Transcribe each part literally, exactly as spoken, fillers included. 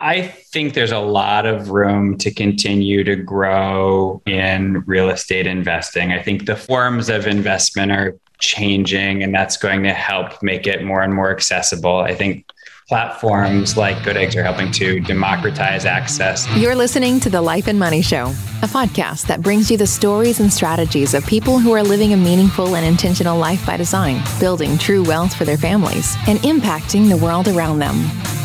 I think there's a lot of room to continue to grow in real estate investing. I think the forms of investment are changing, and that's going to help make it more and more accessible. I think platforms like Good Eggs are helping to democratize access. You're listening to The Life and Money Show, a podcast that brings you the stories and strategies of people who are living a meaningful and intentional life by design, building true wealth for their families, and impacting the world around them.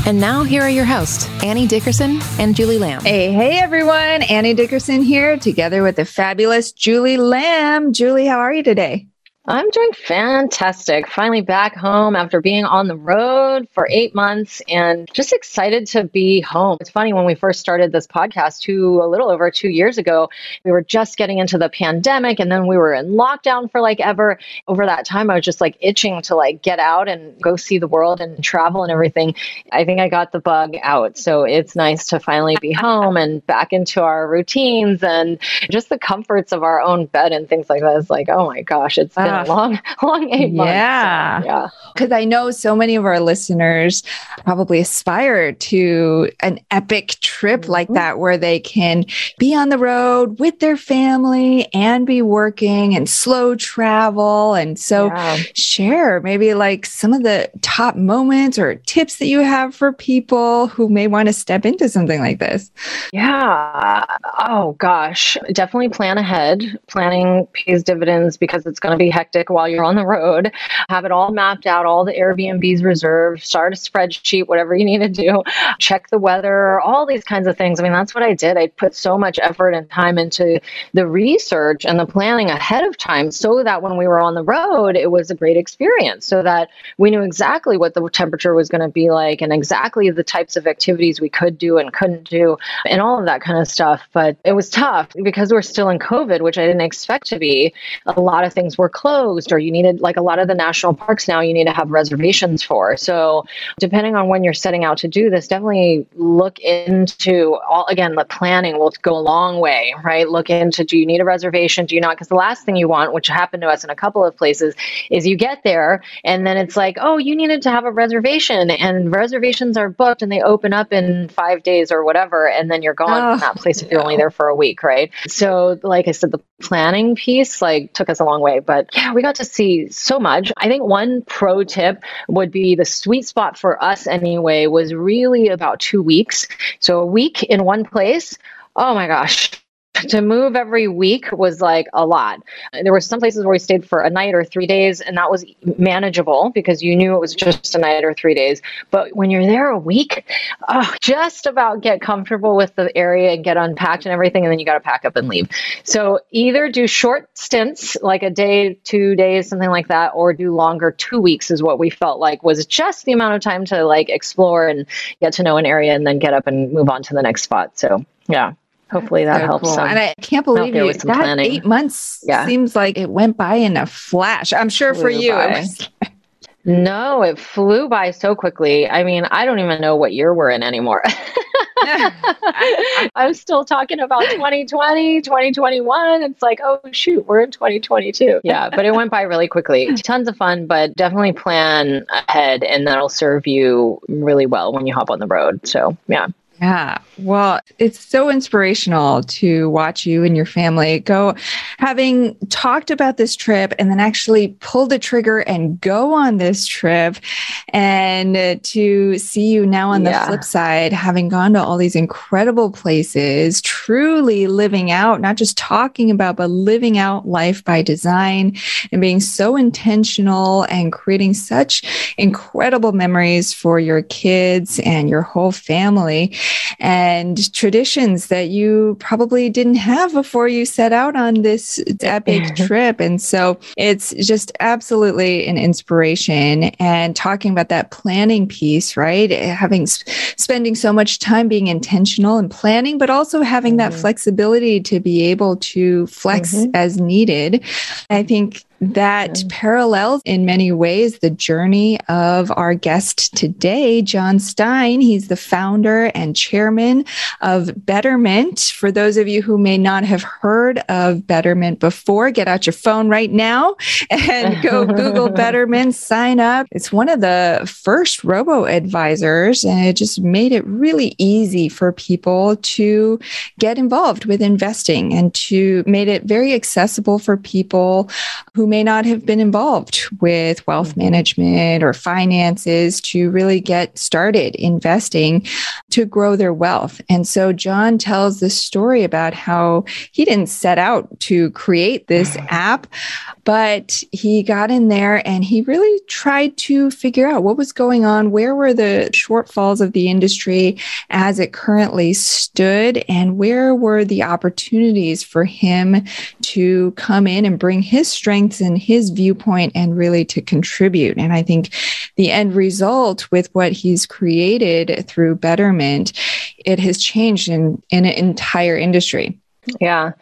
And now here are your hosts, Annie Dickerson and Julie Lamb. Hey, hey, everyone. Annie Dickerson here, together with the fabulous Julie Lamb. Julie, how are you today? I'm doing fantastic. Finally back home after being on the road for eight months and just excited to be home. It's funny, when we first started this podcast two, a little over two years ago, we were just getting into the pandemic, and then we were in lockdown for like ever. Over that time, I was just like itching to like get out and go see the world and travel and everything. I think I got the bug out. So it's nice to finally be home and back into our routines and just the comforts of our own bed and things like that. It's like, oh my gosh, it's been long, long eight months. Yeah. So, yeah. Because I know so many of our listeners probably aspire to an epic trip mm-hmm. like that, where they can be on the road with their family and be working and slow travel. And so yeah. share maybe like some of the top moments or tips that you have for people who may want to step into something like this. Yeah. Oh gosh. Definitely plan ahead. Planning pays dividends because it's going to be hectic while you're on the road. Have it all mapped out, all the Airbnbs reserved, start a spreadsheet, whatever you need to do, check the weather, all these kinds of things. I mean, that's what I did. I put so much effort and time into the research and the planning ahead of time so that when we were on the road, it was a great experience, so that we knew exactly what the temperature was going to be like and exactly the types of activities we could do and couldn't do and all of that kind of stuff. But it was tough because we're still in COVID, which I didn't expect to be. A lot of things were closed. Or you needed, like a lot of the national parks now, you need to have reservations for. So depending on when you're setting out to do this, definitely look into, all again, the planning will go a long way, right? Look into, do you need a reservation? Do you not? Because the last thing you want, which happened to us in a couple of places, is you get there and then it's like, oh, you needed to have a reservation, and reservations are booked and they open up in five days or whatever. And then you're gone oh, from that place if you're no. only there for a week, right? So like I said, the planning piece like took us a long way, but yeah, we got to see so much. I think one pro tip would be, the sweet spot for us anyway was really about two weeks. So a week in one place. Oh my gosh. To move every week was like a lot. There were some places where we stayed for a night or three days, and that was manageable because you knew it was just a night or three days. But when you're there a week, oh, just about get comfortable with the area and get unpacked and everything, and then you got to pack up and leave. So either do short stints, like a day, two days, something like that, or do longer. Two weeks is what we felt like was just the amount of time to like explore and get to know an area and then get up and move on to the next spot. So yeah. Hopefully that so helps. Cool. And I can't believe you. That planning. eight months yeah. seems like it went by in a flash. I'm sure flew for you. It was... No, it flew by so quickly. I mean, I don't even know what year we're in anymore. I'm still talking about twenty twenty, twenty twenty-one. It's like, oh, shoot, we're in twenty twenty-two. Yeah, but it went by really quickly. Tons of fun, but definitely plan ahead, and that'll serve you really well when you hop on the road. So, yeah. Yeah. Well, it's so inspirational to watch you and your family go, having talked about this trip and then actually pull the trigger and go on this trip, and to see you now on yeah. the flip side, having gone to all these incredible places, truly living out, not just talking about, but living out life by design and being so intentional and creating such incredible memories for your kids and your whole family. And traditions that you probably didn't have before you set out on this epic trip. And so it's just absolutely an inspiration. And talking about that planning piece, right? Having, spending so much time being intentional and planning, but also having mm-hmm. that flexibility to be able to flex mm-hmm. as needed. I think that yeah. parallels in many ways the journey of our guest today, John Stein. He's the founder and chairman of Betterment. For those of you who may not have heard of Betterment before, get out your phone right now and go Google Betterment, sign up. It's one of the first robo-advisors, and it just made it really easy for people to get involved with investing and to made it very accessible for people who may not have been involved with wealth management or finances to really get started investing to grow their wealth. And so John tells this story about how he didn't set out to create this app, but he got in there and he really tried to figure out what was going on, where were the shortfalls of the industry as it currently stood, and where were the opportunities for him to come in and bring his strengths and his viewpoint and really to contribute. And I think the end result with what he's created through Betterment, it has changed in, in an entire industry. Yeah.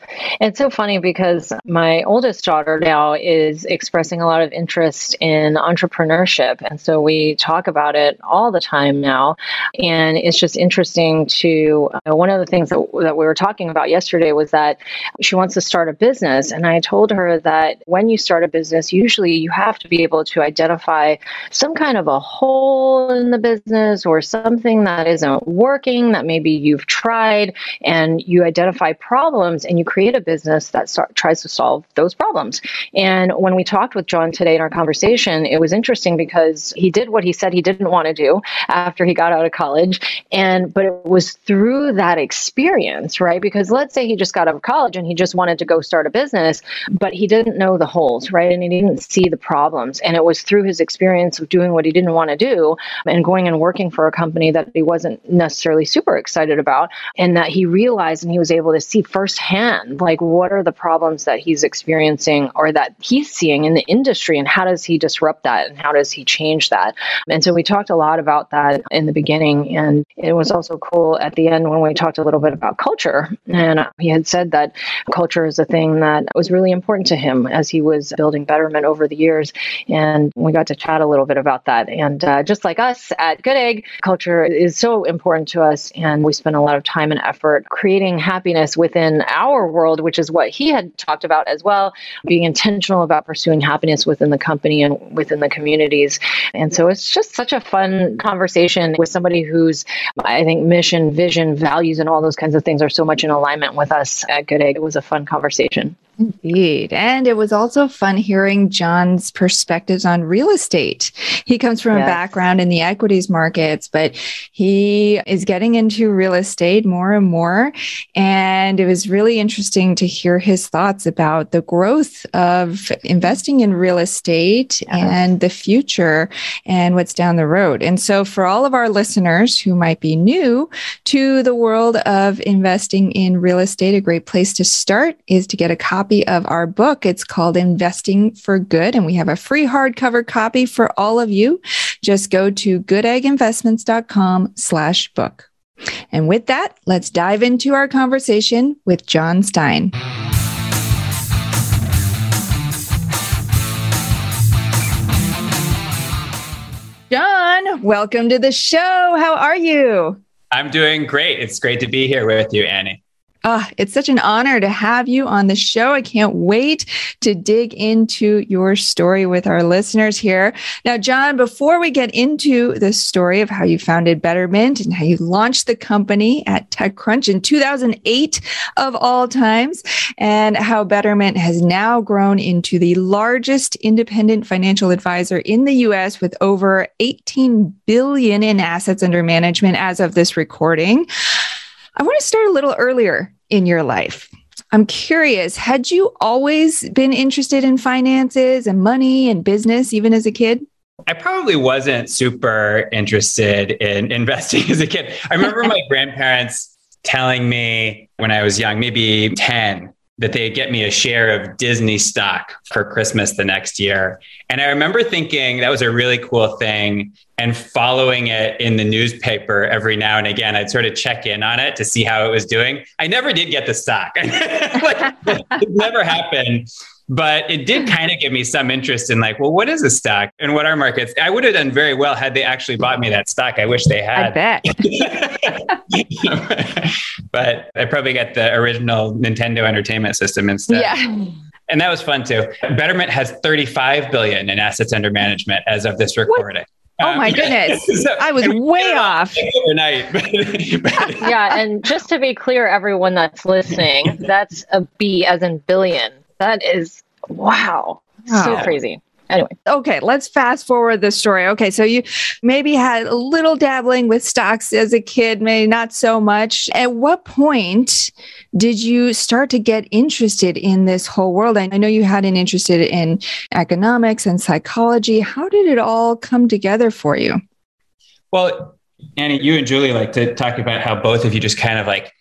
It's so funny because my oldest daughter now is expressing a lot of interest in entrepreneurship. And so we talk about it all the time now. And it's just interesting to, uh, one of the things that, that we were talking about yesterday was that she wants to start a business. And I told her that when you start a business, usually you have to be able to identify some kind of a hole in the business or something that isn't working that maybe you've tried, and you identify problems. Problems, and you create a business that start, tries to solve those problems. And when we talked with John today in our conversation, it was interesting because he did what he said he didn't want to do after he got out of college. And but it was through that experience, right? Because let's say he just got out of college and he just wanted to go start a business, but he didn't know the holes, right? And he didn't see the problems. And it was through his experience of doing what he didn't want to do and going and working for a company that he wasn't necessarily super excited about, and that he realized and he was able to see first firsthand, like what are the problems that he's experiencing or that he's seeing in the industry, and how does he disrupt that and how does he change that? And so we talked a lot about that in the beginning, and it was also cool at the end when we talked a little bit about culture. And he had said that culture is a thing that was really important to him as he was building Betterment over the years, and we got to chat a little bit about that. And uh, just like us at Good Egg, culture is so important to us, and we spend a lot of time and effort creating happiness within our world, which is what he had talked about as well, being intentional about pursuing happiness within the company and within the communities. And so it's just such a fun conversation with somebody whose, I think, mission, vision, values, and all those kinds of things are so much in alignment with us at Good Egg. It was a fun conversation. Indeed. And it was also fun hearing John's perspectives on real estate. He comes from yes. a background in the equities markets, but he is getting into real estate more and more. And it was really interesting to hear his thoughts about the growth of investing in real estate yes. and the future and what's down the road. And so for all of our listeners who might be new to the world of investing in real estate, a great place to start is to get a copy of our book. It's called Investing for Good, and we have a free hardcover copy for all of you. Just go to goodegginvestments.com slash book. And with that, let's dive into our conversation with John Stein. John, welcome to the show. How are you? I'm doing great. It's great to be here with you, Annie. Oh, it's such an honor to have you on the show. I can't wait to dig into your story with our listeners here. Now, John, before we get into the story of how you founded Betterment and how you launched the company at TechCrunch in two thousand eight of all times, and how Betterment has now grown into the largest independent financial advisor in the U S with over eighteen billion dollars in assets under management as of this recording, I want to start a little earlier in your life. I'm curious, had you always been interested in finances and money and business, even as a kid? I probably wasn't super interested in investing as a kid. I remember my grandparents telling me when I was young, maybe ten, that they'd get me a share of Disney stock for Christmas the next year. And I remember thinking that was a really cool thing and following it in the newspaper every now and again. I'd sort of check in on it to see how it was doing. I never did get the stock. Like, it never happened. But it did kind of give me some interest in like, well, what is a stock and what are markets? I would have done very well had they actually bought me that stock. I wish they had. I bet. But I probably got the original Nintendo Entertainment System instead. Yeah. And that was fun too. Betterment has thirty-five billion dollars in assets under management as of this recording. What? Oh my um, goodness. So, I was I mean, way off. Overnight. But, but. Yeah. And just to be clear, everyone that's listening, that's a B as in billion. That is, wow, wow. So crazy. Anyway. Okay, let's fast forward the story. Okay, so you maybe had a little dabbling with stocks as a kid, maybe not so much. At what point did you start to get interested in this whole world? I know you had an interest in economics and psychology. How did it all come together for you? Well, Annie, you and Julie like to talk about how both of you just kind of like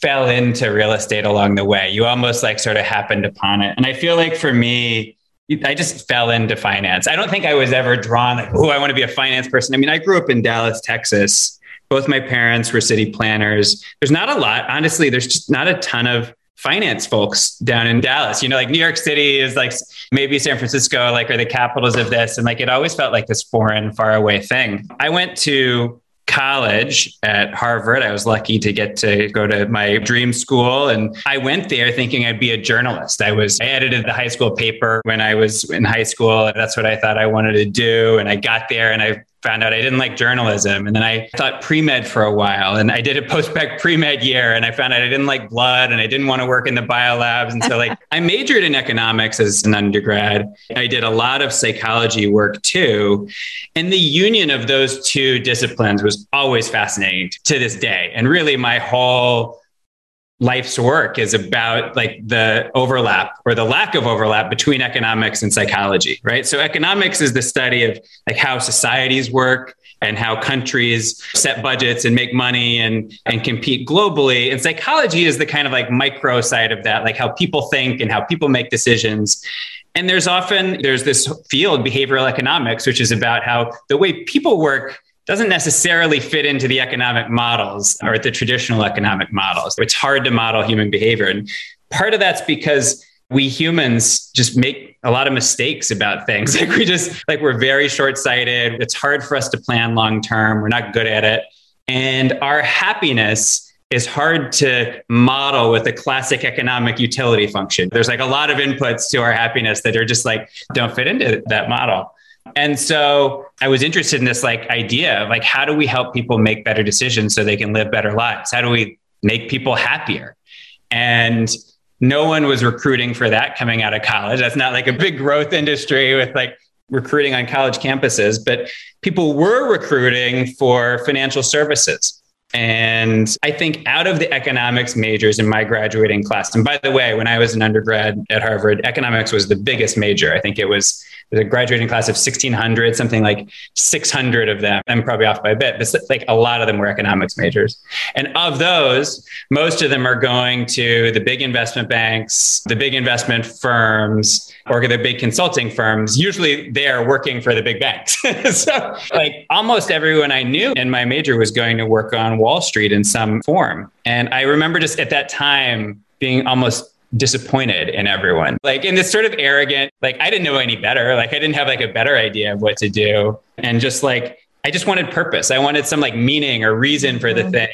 fell into real estate along the way. You almost like sort of happened upon it. And I feel like for me, I just fell into finance. I don't think I was ever drawn like, oh, I want to be a finance person. I mean, I grew up in Dallas, Texas. Both my parents were city planners. There's not a lot, honestly, there's just not a ton of finance folks down in Dallas. You know, like New York City is like maybe San Francisco, like are the capitals of this. And like, it always felt like this foreign, faraway thing. I went to college at Harvard. I was lucky to get to go to my dream school. And I went there thinking I'd be a journalist. I was, I edited the high school paper when I was in high school. That's what I thought I wanted to do. And I got there and I found out I didn't like journalism. And then I thought pre-med for a while. And I did a post-bac pre-med year. And I found out I didn't like blood and I didn't want to work in the biolabs. And so like I majored in economics as an undergrad. I did a lot of psychology work too. And the union of those two disciplines was always fascinating to this day. And really my whole life's work is about like the overlap or the lack of overlap between economics and psychology, right? So economics is the study of like how societies work and how countries set budgets and make money and, and compete globally. And psychology is the kind of like micro side of that, like how people think and how people make decisions. And there's often, there's this field, behavioral economics, which is about how the way people work doesn't necessarily fit into the economic models or the traditional economic models. It's hard to model human behavior. And part of that's because we humans just make a lot of mistakes about things. Like we just, like we're very short-sighted. It's hard for us to plan long-term. We're not good at it. And our happiness is hard to model with a classic economic utility function. There's like a lot of inputs to our happiness that are just like, don't fit into that model. And so I was interested in this like idea of like, how do we help people make better decisions so they can live better lives? How do we make people happier? And no one was recruiting for that coming out of college. That's not like a big growth industry with like recruiting on college campuses, but people were recruiting for financial services. And I think out of the economics majors in my graduating class, and by the way, when I was an undergrad at Harvard, economics was the biggest major. I think it was a graduating class of sixteen hundred, something like six hundred of them. I'm probably off by a bit, but like a lot of them were economics majors. And of those, most of them are going to the big investment banks, the big investment firms, or the big consulting firms. Usually they're working for the big banks. So like almost everyone I knew in my major was going to work on Wall Street in some form. And I remember just at that time being almost disappointed in everyone, like in this sort of arrogant, like I didn't know any better. Like I didn't have like a better idea of what to do. And just like, I just wanted purpose. I wanted some like meaning or reason for the thing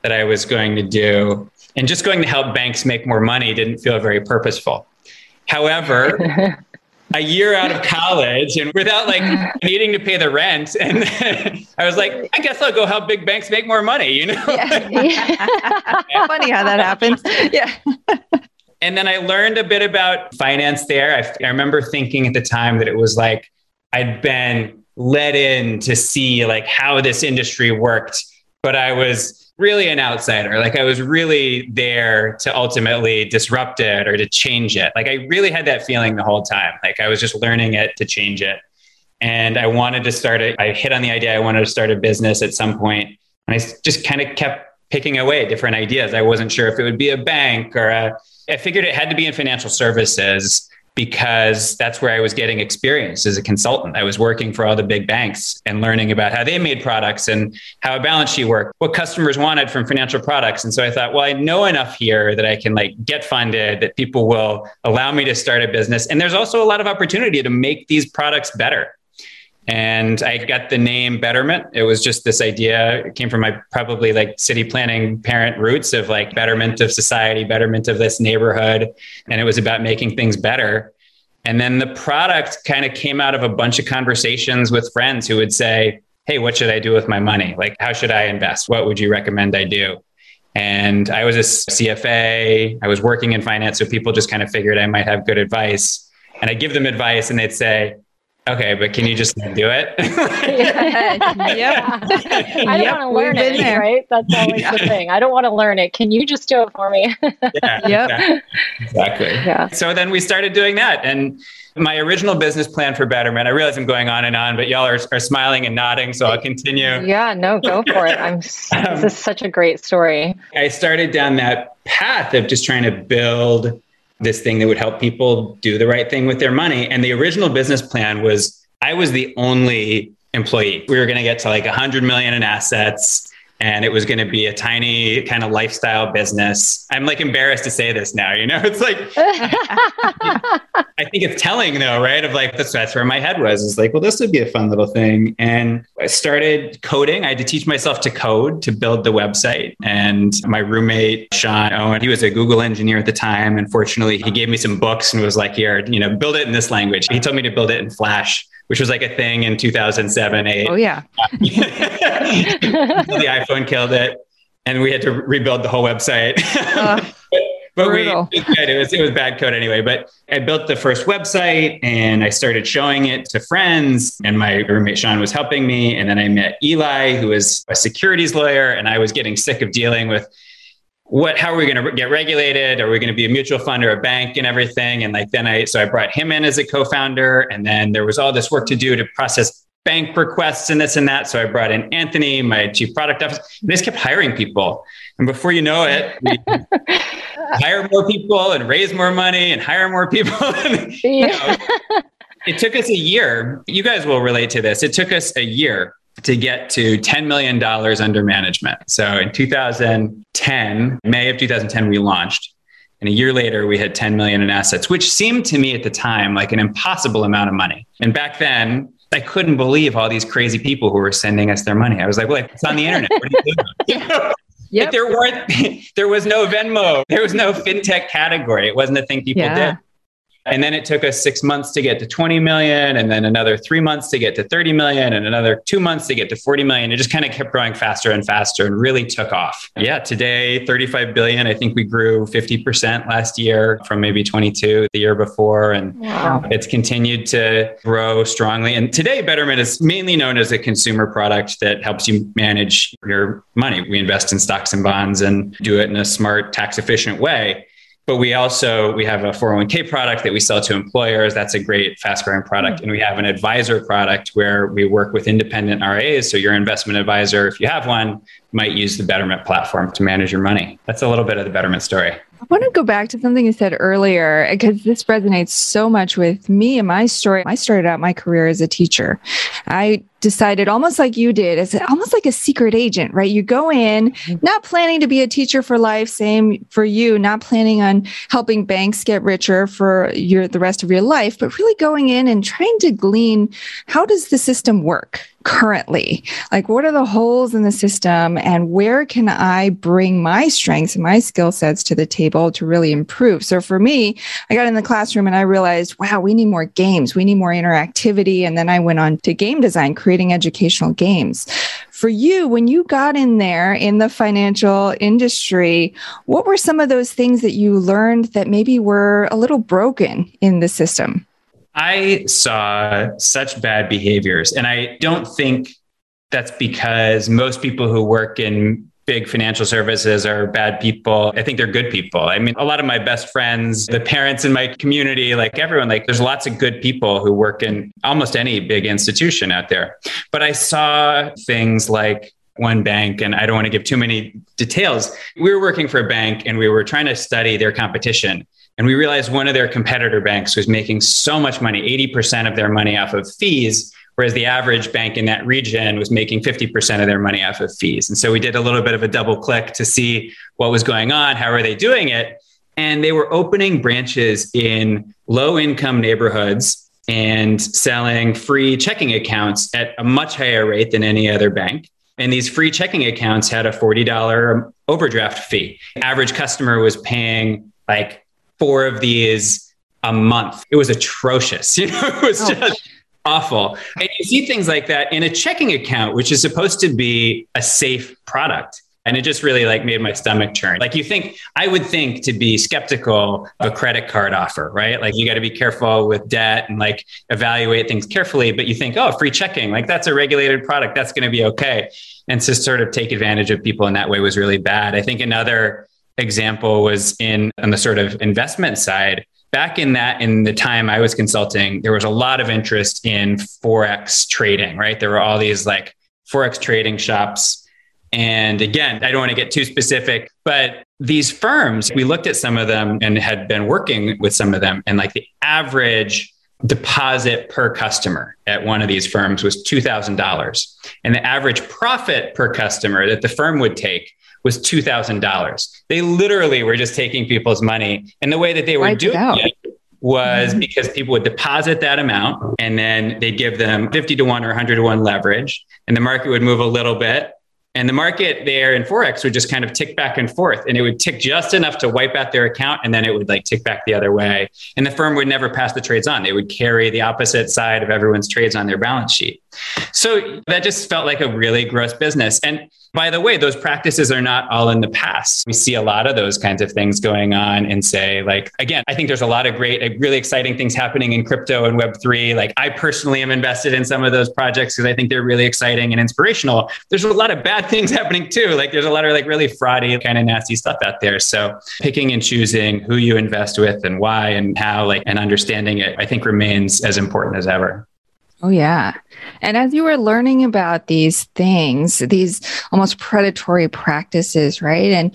that I was going to do. And just going to help banks make more money didn't feel very purposeful. However, a year out of college and without like needing to pay the rent. And I was like, I guess I'll go help big banks make more money, you know? Yeah. Yeah. Funny how that happens. Yeah. And then I learned a bit about finance there. I, I remember thinking at the time that it was like, I'd been let in to see like how this industry worked, but I was really an outsider. Like I was really there to ultimately disrupt it or to change it. Like I really had that feeling the whole time. Like I was just learning it to change it. And I wanted to start it. I hit on the idea. I wanted to start a business at some point. And I just kind of kept picking away different ideas. I wasn't sure if it would be a bank or a, I figured it had to be in financial services. because that's where I was getting experience as a consultant. I was working for all the big banks and learning about how they made products and how a balance sheet worked, what customers wanted from financial products. And so I thought, well, I know enough here that I can like get funded, that people will allow me to start a business. And there's also a lot of opportunity to make these products better. And I got the name Betterment. It was just this idea. It came from my probably like city planning parent roots of like betterment of society, betterment of this neighborhood. And it was about making things better. And then the product kind of came out of a bunch of conversations with friends who would say, hey, what should I do with my money? Like, how should I invest? What would you recommend I do? And I was a C F A. I was working in finance. So people just kind of figured I might have good advice. And I give them advice and they'd say, okay, but can you just do it? yeah. yeah. I don't yep. want to learn it, there. Right? That's always yeah. the thing. I don't want to learn it. Can you just do it for me? yeah, yep. exactly. exactly. Yeah. So then we started doing that. And my original business plan for Betterment, I realize I'm going on and on, but y'all are, are smiling and nodding, so I'll continue. Yeah, no, go for it. I'm. Um, this is such a great story. I started down that path of just trying to build this thing that would help people do the right thing with their money. And the original business plan was I was the only employee. We were going to get to like one hundred million in assets, and it was going to be a tiny kind of lifestyle business. I'm like embarrassed to say this now, you know, it's like, I think it's telling though, right? Of like, that's, that's where my head was. It's like, well, this would be a fun little thing. And I started coding. I had to teach myself to code, to build the website. And my roommate, Sean Owen, he was a Google engineer at the time. And fortunately, he gave me some books and was like, here, you know, build it in this language. He told me to build it in Flash, which was like a thing in two thousand seven, eight. Oh, yeah. The iPhone killed it. And we had to rebuild the whole website. Uh, but but we, it, was, it was bad code anyway. But I built the first website and I started showing it to friends. And my roommate, Sean, was helping me. And then I met Eli, who was a securities lawyer. And I was getting sick of dealing with what, how are we going to get regulated? Are we going to be a mutual fund or a bank and everything? And like, then I, so I brought him in as a co-founder, and then there was all this work to do to process bank requests and this and that. So I brought in Anthony, my chief product officer, and they just kept hiring people. And before you know it, we hire more people and raise more money and hire more people. And, you know, it took us a year. You guys will relate to this. It took us a year to get to ten million dollars under management. So in two thousand ten, May of two thousand ten, we launched. And a year later, we had ten million in assets, which seemed to me at the time like an impossible amount of money. And back then, I couldn't believe all these crazy people who were sending us their money. I was like, well, it's on the internet. What are you doing? yeah. yep. Like there weren't, there was no Venmo. There was no fintech category. It wasn't a thing people yeah. did. And then it took us six months to get to twenty million, and then another three months to get to thirty million, and another two months to get to forty million. It just kind of kept growing faster and faster and really took off. Yeah, today, thirty-five billion. I think we grew fifty percent last year from maybe twenty-two the year before. And wow. It's continued to grow strongly. And today, Betterment is mainly known as a consumer product that helps you manage your money. We invest in stocks and bonds and do it in a smart, tax efficient way. But we also, we have a four oh one k product that we sell to employers. That's a great fast growing product. And we have an advisor product where we work with independent R As. So your investment advisor, if you have one, might use the Betterment platform to manage your money. That's a little bit of the Betterment story. I want to go back to something you said earlier, because this resonates so much with me and my story. I started out my career as a teacher. I decided almost like you did, it's almost like a secret agent, right? You go in, not planning to be a teacher for life, same for you, not planning on helping banks get richer for your the rest of your life, but really going in and trying to glean, how does the system work currently? Like, what are the holes in the system and where can I bring my strengths and my skill sets to the table to really improve? So for me, I got in the classroom and I realized, wow, we need more games. We need more interactivity. And then I went on to game design, creating educational games. For you, when you got in there in the financial industry, what were some of those things that you learned that maybe were a little broken in the system? I saw such bad behaviors, and I don't think that's because most people who work in big financial services are bad people. I think they're good people. I mean, a lot of my best friends, the parents in my community, like everyone, like there's lots of good people who work in almost any big institution out there. But I saw things like one bank, and I don't want to give too many details. We were working for a bank and we were trying to study their competition. And we realized one of their competitor banks was making so much money, eighty percent of their money off of fees, whereas the average bank in that region was making fifty percent of their money off of fees. And so we did a little bit of a double click to see what was going on, how are they doing it? And they were opening branches in low-income neighborhoods and selling free checking accounts at a much higher rate than any other bank. And these free checking accounts had a forty dollars overdraft fee. The average customer was paying like four of these a month. It was atrocious. You know, it was oh. just awful. And you see things like that in a checking account, which is supposed to be a safe product. And it just really like made my stomach churn. Like you think, I would think to be skeptical of a credit card offer, right? Like you got to be careful with debt and like evaluate things carefully, but you think, oh, free checking, like that's a regulated product. That's going to be okay. And to sort of take advantage of people in that way was really bad. I think another example was in on the sort of investment side. Back in that, in the time I was consulting, there was a lot of interest in Forex trading, right? There were all these like Forex trading shops. And again, I don't want to get too specific, but these firms, we looked at some of them and had been working with some of them. And like the average deposit per customer at one of these firms was two thousand dollars. And the average profit per customer that the firm would take was two thousand dollars. They literally were just taking people's money. And the way that they were doing it was mm-hmm. because people would deposit that amount and then they'd give them fifty to one or one hundred to one leverage. And the market would move a little bit. And the market there in Forex would just kind of tick back and forth, and it would tick just enough to wipe out their account. And then it would like tick back the other way. And the firm would never pass the trades on. They would carry the opposite side of everyone's trades on their balance sheet. So that just felt like a really gross business. And by the way, those practices are not all in the past. We see a lot of those kinds of things going on and say, like, again, I think there's a lot of great, really exciting things happening in crypto and Web three. Like I personally am invested in some of those projects because I think they're really exciting and inspirational. There's a lot of bad things happening too. Like there's a lot of like really fraudy kind of nasty stuff out there. So picking and choosing who you invest with and why and how, like, and understanding it, I think remains as important as ever. Oh, yeah. And as you were learning about these things, these almost predatory practices, right? And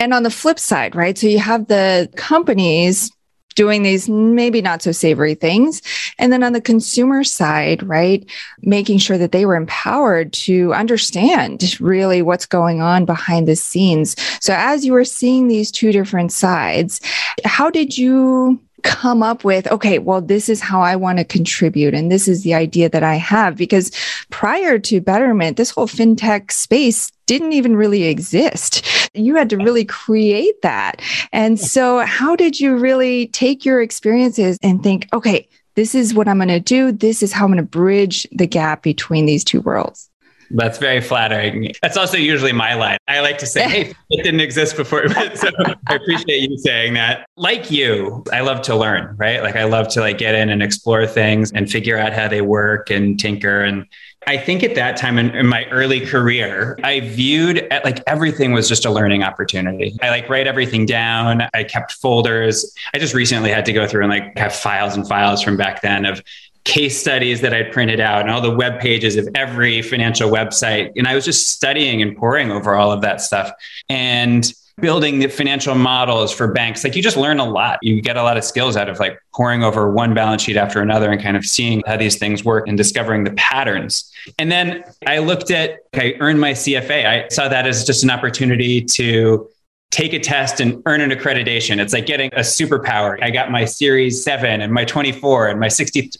and on the flip side, right? So you have the companies doing these maybe not so savory things. And then on the consumer side, right? Making sure that they were empowered to understand really what's going on behind the scenes. So as you were seeing these two different sides, how did you come up with, okay, well, this is how I want to contribute. And this is the idea that I have, because prior to Betterment, this whole fintech space didn't even really exist. You had to really create that. And so how did you really take your experiences and think, okay, this is what I'm going to do. This is how I'm going to bridge the gap between these two worlds. That's very flattering. That's also usually my line. I like to say, hey, it didn't exist before. So I appreciate you saying that. Like you, I love to learn, right? Like I love to like get in and explore things and figure out how they work and tinker. And I think at that time in, in my early career, I viewed at like everything was just a learning opportunity. I like write everything down. I kept folders. I just recently had to go through and like have files and files from back then of case studies that I printed out and all the web pages of every financial website. And I was just studying and poring over all of that stuff and building the financial models for banks. Like you just learn a lot. You get a lot of skills out of like poring over one balance sheet after another and kind of seeing how these things work and discovering the patterns. And then I looked at, I earned my C F A. I saw that as just an opportunity to take a test and earn an accreditation. It's like getting a superpower. I got my series seven and my twenty-four and my sixty.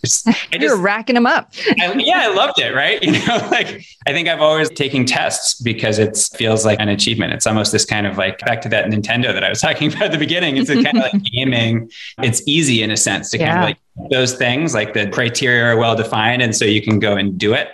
You're racking them up. I, yeah, I loved it, right? You know, like I think I've always taken tests because it feels like an achievement. It's almost this kind of like back to that Nintendo that I was talking about at the beginning. It's kind of like gaming. It's easy in a sense to yeah. kind of like those things, like the criteria are well-defined. And so you can go and do it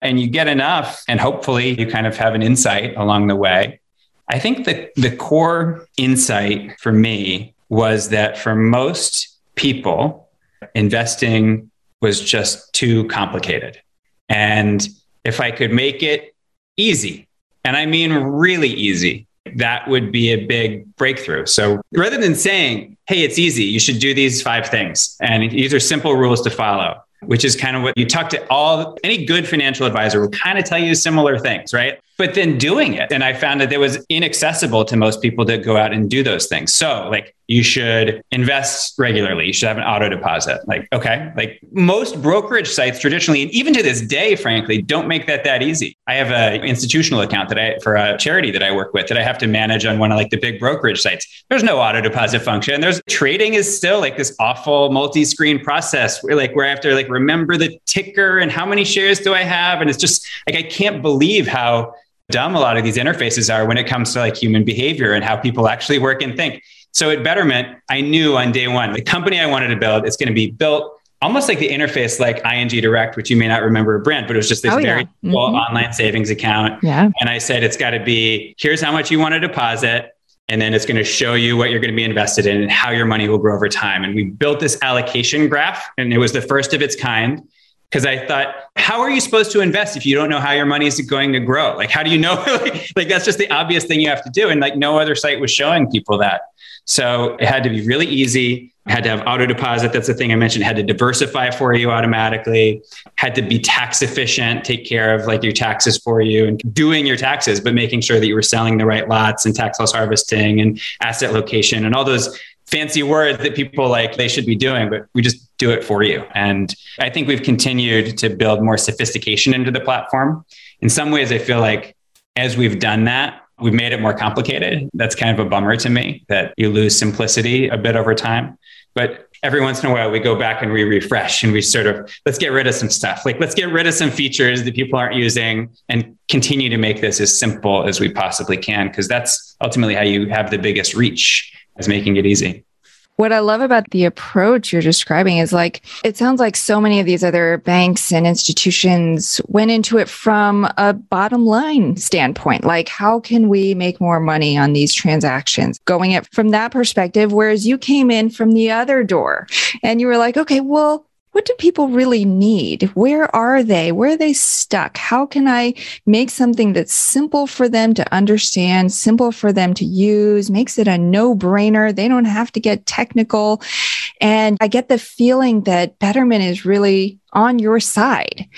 and you get enough. And hopefully you kind of have an insight along the way. I think the, the core insight for me was that for most people, investing was just too complicated. And if I could make it easy, and I mean really easy, that would be a big breakthrough. So rather than saying, hey, it's easy, you should do these five things, and these are simple rules to follow, which is kind of what you talk to all, any good financial advisor will kind of tell you similar things, right? but then doing it. And I found that it was inaccessible to most people that go out and do those things. So like, you should invest regularly. You should have an auto deposit. Like, okay. Like most brokerage sites traditionally, and even to this day, frankly, don't make that that easy. I have an institutional account that I, for a charity that I work with that I have to manage on one of like the big brokerage sites. There's no auto deposit function. There's trading is still like this awful multi-screen process where like, where I have to like remember the ticker and how many shares do I have? And it's just like, I can't believe how dumb a lot of these interfaces are when it comes to like human behavior and how people actually work and think. So at Betterment, I knew on day one, the company I wanted to build, it's going to be built almost like the interface like I N G Direct, which you may not remember a brand, but it was just this oh, very yeah. mm-hmm. cool online savings account. Yeah. And I said, it's got to be, here's how much you want to deposit. And then it's going to show you what you're going to be invested in and how your money will grow over time. And we built this allocation graph, and it was the first of its kind. Because I thought, how are you supposed to invest if you don't know how your money is going to grow? Like, how do you know? like, like, that's just the obvious thing you have to do. And like, no other site was showing people that. So it had to be really easy. It had to have auto deposit. That's the thing I mentioned. It had to diversify for you automatically. It had to be tax efficient, take care of like your taxes for you and doing your taxes, but making sure that you were selling the right lots and tax loss harvesting and asset location and all those fancy words that people like they should be doing, but we just do it for you. And I think we've continued to build more sophistication into the platform. In some ways, I feel like as we've done that, we've made it more complicated. That's kind of a bummer to me that you lose simplicity a bit over time. But every once in a while, we go back and we refresh and we sort of, let's get rid of some stuff. Like, let's get rid of some features that people aren't using and continue to make this as simple as we possibly can, because that's ultimately how you have the biggest reach, is making it easy. What I love about the approach you're describing is like, it sounds like so many of these other banks and institutions went into it from a bottom line standpoint. Like, how can we make more money on these transactions? Going it from that perspective, whereas you came in from the other door and you were like, okay, well, what do people really need? Where are they? Where are they stuck? How can I make something that's simple for them to understand, simple for them to use, makes it a no-brainer? They don't have to get technical. And I get the feeling that Betterment is really on your side.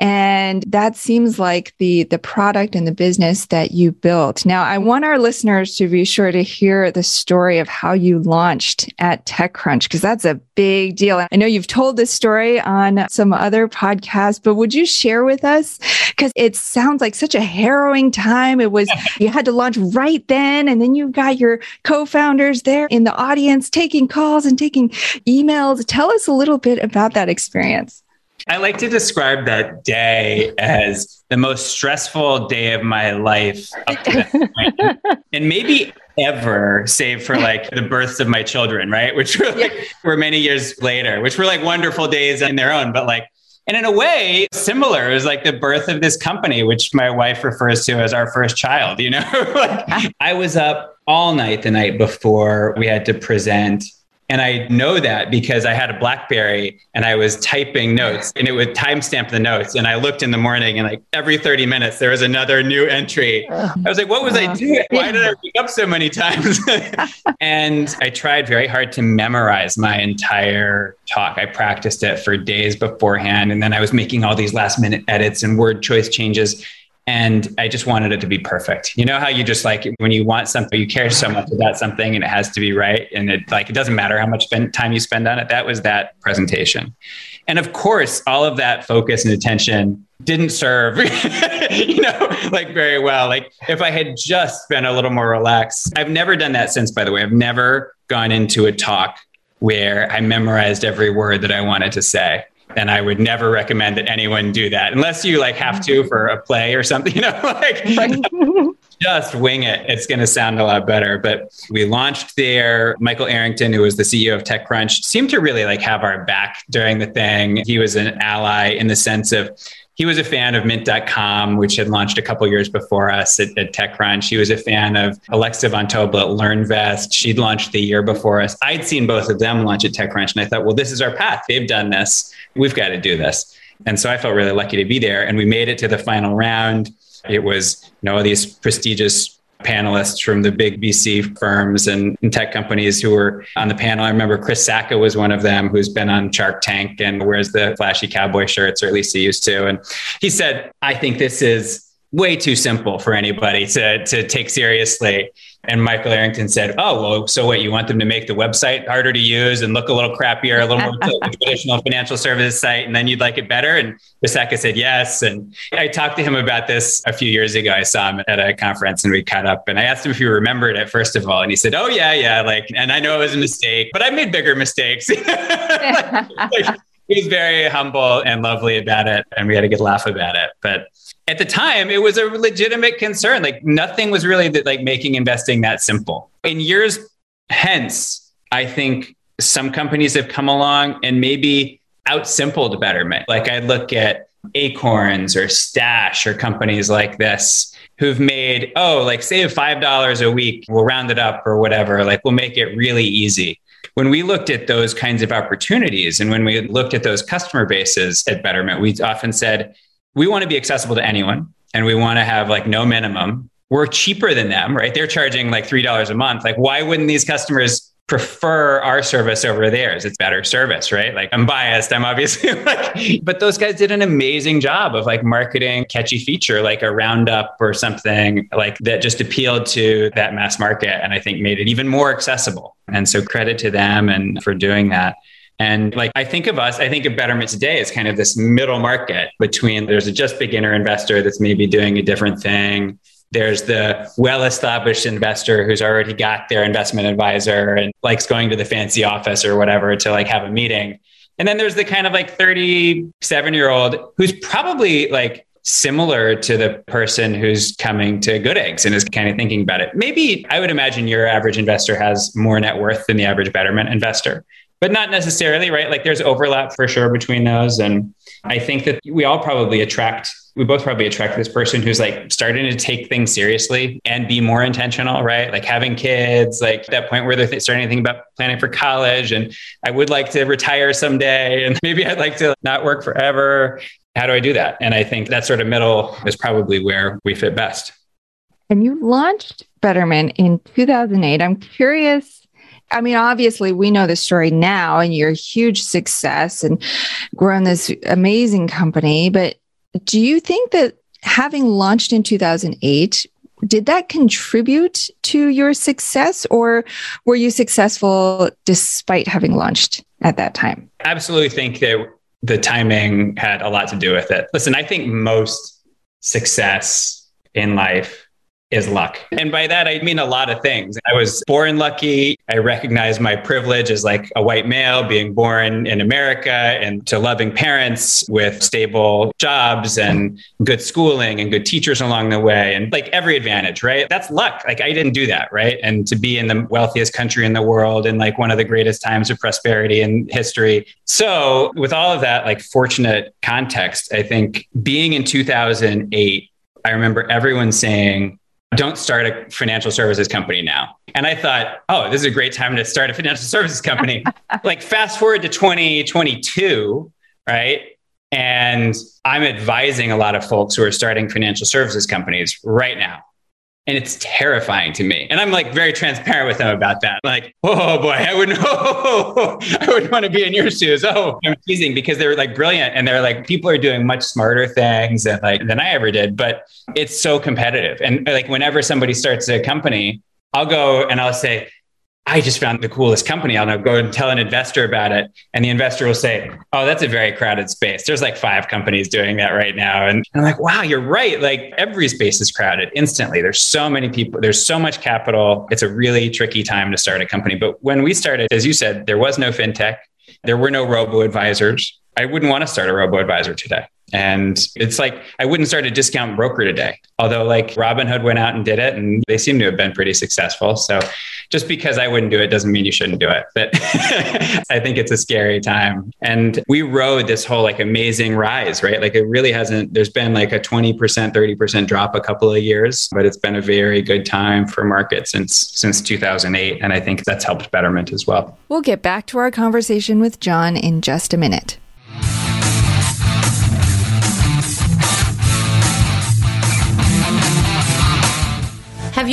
And that seems like the, the product and the business that you built. Now, I want our listeners to be sure to hear the story of how you launched at TechCrunch, because that's a big deal. I know you've told this story on some other podcasts, but would you share with us? Because it sounds like such a harrowing time. It was, you had to launch right then, and then you got your co-founders there in the audience taking calls and taking emails. Tell us a little bit about that experience. I like to describe that day as the most stressful day of my life up to that point. And maybe ever, save for like the births of my children, right? Which were like, yeah. were many years later, which were like wonderful days in their own, but like, and in a way, similar, it was like the birth of this company, which my wife refers to as our first child, you know? Like, I was up all night the night before we had to present. And I know that because I had a BlackBerry and I was typing notes and it would timestamp the notes. And I looked in the morning and like every thirty minutes, there was another new entry. I was like, what was I doing? Why did I wake up so many times? And I tried very hard to memorize my entire talk. I practiced it for days beforehand. And then I was making all these last minute edits and word choice changes. And I just wanted it to be perfect. You know how you just like, when you want something, you care so much about something and it has to be right. And it like, it doesn't matter how much time you spend on it. That was that presentation. And of course, all of that focus and attention didn't serve, you know, like very well. Like if I had just been a little more relaxed, I've never done that since, by the way. I've never gone into a talk where I memorized every word that I wanted to say. And I would never recommend that anyone do that unless you like have to for a play or something, you know, like just wing it. It's going to sound a lot better. But we launched there. Michael Arrington, who was the C E O of TechCrunch, seemed to really like have our back during the thing. He was an ally in the sense of he was a fan of Mint dot com, which had launched a couple years before us at, at TechCrunch. He was a fan of Alexa Von Tobler at LearnVest. She'd launched the year before us. I'd seen both of them launch at TechCrunch, and I thought, well, this is our path. They've done this. We've got to do this. And so I felt really lucky to be there. And we made it to the final round. It was, you know, these prestigious panelists from the big V C firms and, and tech companies who were on the panel. I remember Chris Sacca was one of them, who's been on Shark Tank and wears the flashy cowboy shirts, or at least he used to. And he said, I think this is way too simple for anybody to, to take seriously. And Michael Arrington said, oh, well, so what, you want them to make the website harder to use and look a little crappier, a little more traditional financial services site, and then you'd like it better? And Sacca said yes. And I talked to him about this a few years ago. I saw him at a conference and we caught up and I asked him if he remembered it, first of all. And he said, oh, yeah, yeah. Like, and I know it was a mistake, but I made bigger mistakes. like, like, he was very humble and lovely about it. And we had a good laugh about it. But at the time, it was a legitimate concern. Like nothing was really that, like making investing that simple. In years hence, I think some companies have come along and maybe out-simpled Betterment. Like I look at Acorns or Stash or companies like this who've made, oh, like save five dollars a week, we'll round it up or whatever. Like we'll make it really easy. When we looked at those kinds of opportunities and when we looked at those customer bases at Betterment, we often said, we want to be accessible to anyone and we want to have like no minimum. We're cheaper than them, right? They're charging like three dollars a month. Like, why wouldn't these customers prefer our service over theirs? It's better service, right? Like I'm biased, I'm obviously like, but those guys did an amazing job of like marketing catchy feature, like a roundup or something like that just appealed to that mass market. And I think made it even more accessible. And so credit to them and for doing that. And like, I think of us, I think of Betterment today as kind of this middle market between there's a just beginner investor that's maybe doing a different thing. There's the well-established investor who's already got their investment advisor and likes going to the fancy office or whatever to like have a meeting. And then there's the kind of like thirty-seven year old who's probably like similar to the person who's coming to Good Eggs and is kind of thinking about it. Maybe I would imagine your average investor has more net worth than the average Betterment investor. But not necessarily, right? Like there's overlap for sure between those. And I think that we all probably attract, we both probably attract this person who's like starting to take things seriously and be more intentional, right? Like having kids, like that point where they're th- starting to think about planning for college. And I would like to retire someday. And maybe I'd like to not work forever. How do I do that? And I think that sort of middle is probably where we fit best. And you launched Betterment in two thousand eight. I'm curious. I mean, obviously, we know the story now and you're a huge success and grown this amazing company. But do you think that having launched in two thousand eight, did that contribute to your success or were you successful despite having launched at that time? I absolutely think that the timing had a lot to do with it. Listen, I think most success in life is luck. And by that, I mean a lot of things. I was born lucky. I recognize my privilege as like a white male being born in America and to loving parents with stable jobs and good schooling and good teachers along the way and like every advantage, right? That's luck. Like I didn't do that, right? And to be in the wealthiest country in the world and like one of the greatest times of prosperity in history. So with all of that, like fortunate context, I think being in two thousand eight, I remember everyone saying, don't start a financial services company now. And I thought, oh, this is a great time to start a financial services company. Like fast forward to twenty twenty-two, right? And I'm advising a lot of folks who are starting financial services companies right now. And it's terrifying to me. And I'm like very transparent with them about that. Like, oh boy, I wouldn't, oh, I wouldn't want to be in your shoes. Oh, I'm teasing because they're like brilliant. And they're like, people are doing much smarter things than, like, than I ever did. But it's so competitive. And like whenever somebody starts a company, I'll go and I'll say, I just found the coolest company. I'll go and tell an investor about it. And the investor will say, oh, that's a very crowded space. There's like five companies doing that right now. And I'm like, wow, you're right. Like every space is crowded instantly. There's so many people. There's so much capital. It's a really tricky time to start a company. But when we started, as you said, there was no fintech. There were no robo-advisors. I wouldn't want to start a robo-advisor today. And it's like, I wouldn't start a discount broker today. Although like Robinhood went out and did it and they seem to have been pretty successful. So just because I wouldn't do it doesn't mean you shouldn't do it. But I think it's a scary time. And we rode this whole like amazing rise, right? Like it really hasn't, there's been like a twenty percent, thirty percent drop a couple of years, but it's been a very good time for markets since, since two thousand eight. And I think that's helped Betterment as well. We'll get back to our conversation with John in just a minute. Have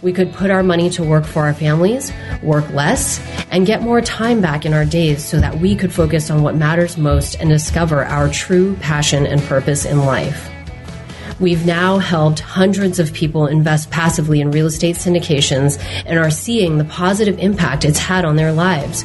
We could put our money to work for our families, work less, and get more time back in our days so that we could focus on what matters most and discover our true passion and purpose in life. We've now helped hundreds of people invest passively in real estate syndications and are seeing the positive impact it's had on their lives.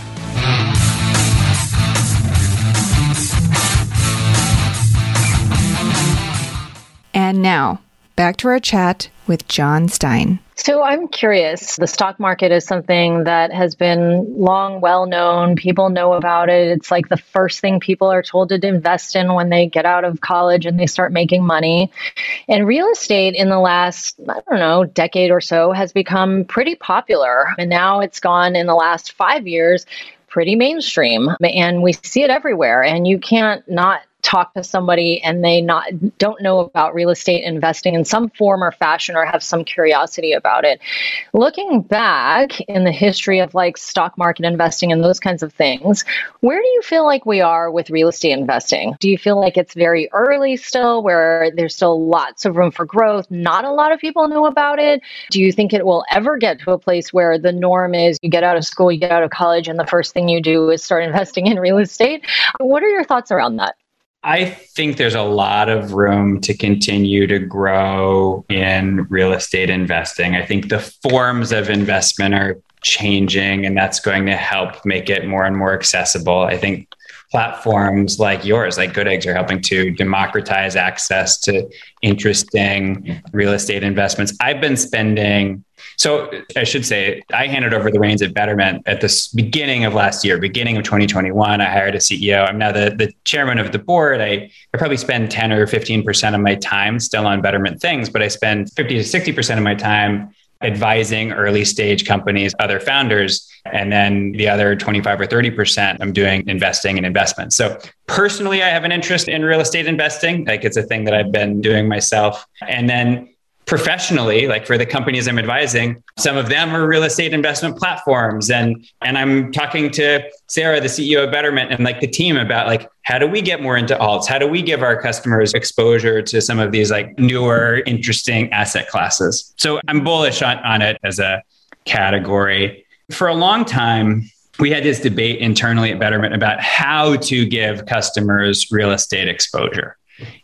And now, back to our chat with John Stein. So I'm curious, the stock market is something that has been long well known. People know about it. It's like the first thing people are told to invest in when they get out of college and they start making money. And real estate in the last, I don't know, decade or so has become pretty popular. And now it's gone in the last five years pretty mainstream. And we see it everywhere. And you can't not talk to somebody and they not don't know about real estate investing in some form or fashion, or have some curiosity about it. Looking back in the history of like stock market investing and those kinds of things, where do you feel like we are with real estate investing? Do you feel like it's very early still, where there's still lots of room for growth? Not a lot of people know about it. Do you think it will ever get to a place where the norm is you get out of school, you get out of college, and the first thing you do is start investing in real estate? What are your thoughts around that? I think there's a lot of room to continue to grow in real estate investing. I think the forms of investment are changing, and that's going to help make it more and more accessible. I think platforms like yours, like Good Eggs, are helping to democratize access to interesting real estate investments. I've been spending... So I should say, I handed over the reins at Betterment at the beginning of last year, beginning of twenty twenty-one. I hired a C E O. I'm now the, the chairman of the board. I, I probably spend ten or fifteen percent of my time still on Betterment things, but I spend fifty to sixty percent of my time advising early stage companies, other founders, and then the other twenty-five or thirty percent I'm doing investing and investment. So personally, I have an interest in real estate investing. Like, it's a thing that I've been doing myself. And then professionally, like for the companies I'm advising, some of them are real estate investment platforms. And, and I'm talking to Sarah, the C E O of Betterment, and like the team about like, how do we get more into alts? How do we give our customers exposure to some of these like newer, interesting asset classes? So I'm bullish on, on it as a category. For a long time, we had this debate internally at Betterment about how to give customers real estate exposure.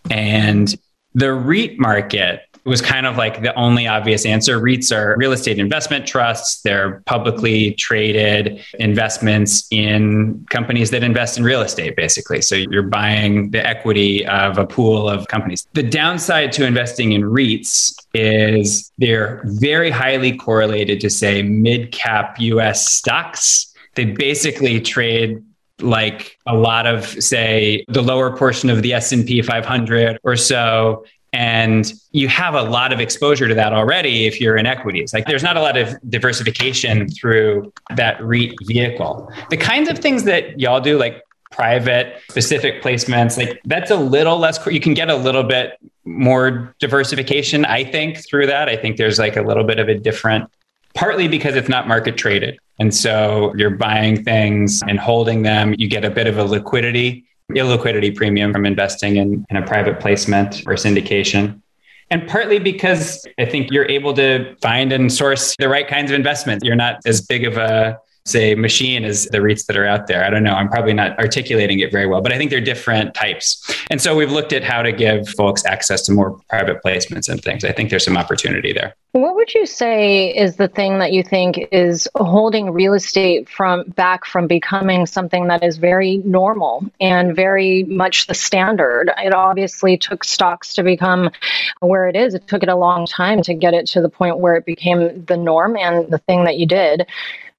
And the REIT market was kind of like the only obvious answer. REITs are real estate investment trusts. They're publicly traded investments in companies that invest in real estate, basically. So you're buying the equity of a pool of companies. The downside to investing in REITs is they're very highly correlated to, say, mid-cap U S stocks. They basically trade like a lot of, say, the lower portion of the S and P five hundred or so. And you have a lot of exposure to that already if you're in equities. Like, there's not a lot of diversification through that REIT vehicle. The kinds of things that y'all do, like private specific placements, like that's a little less, you can get a little bit more diversification, I think, through that. I think there's like a little bit of a different, partly because it's not market traded. And so you're buying things and holding them. You get a bit of a liquidity illiquidity premium from investing in, in a private placement or syndication. And partly because I think you're able to find and source the right kinds of investments. You're not as big of a, say, machine as the REITs that are out there. I don't know. I'm probably not articulating it very well, but I think they're different types. And so we've looked at how to give folks access to more private placements and things. I think there's some opportunity there. What would you say is the thing that you think is holding real estate from back from becoming something that is very normal and very much the standard? It obviously took stocks to become where it is. It took it a long time to get it to the point where it became the norm and the thing that you did.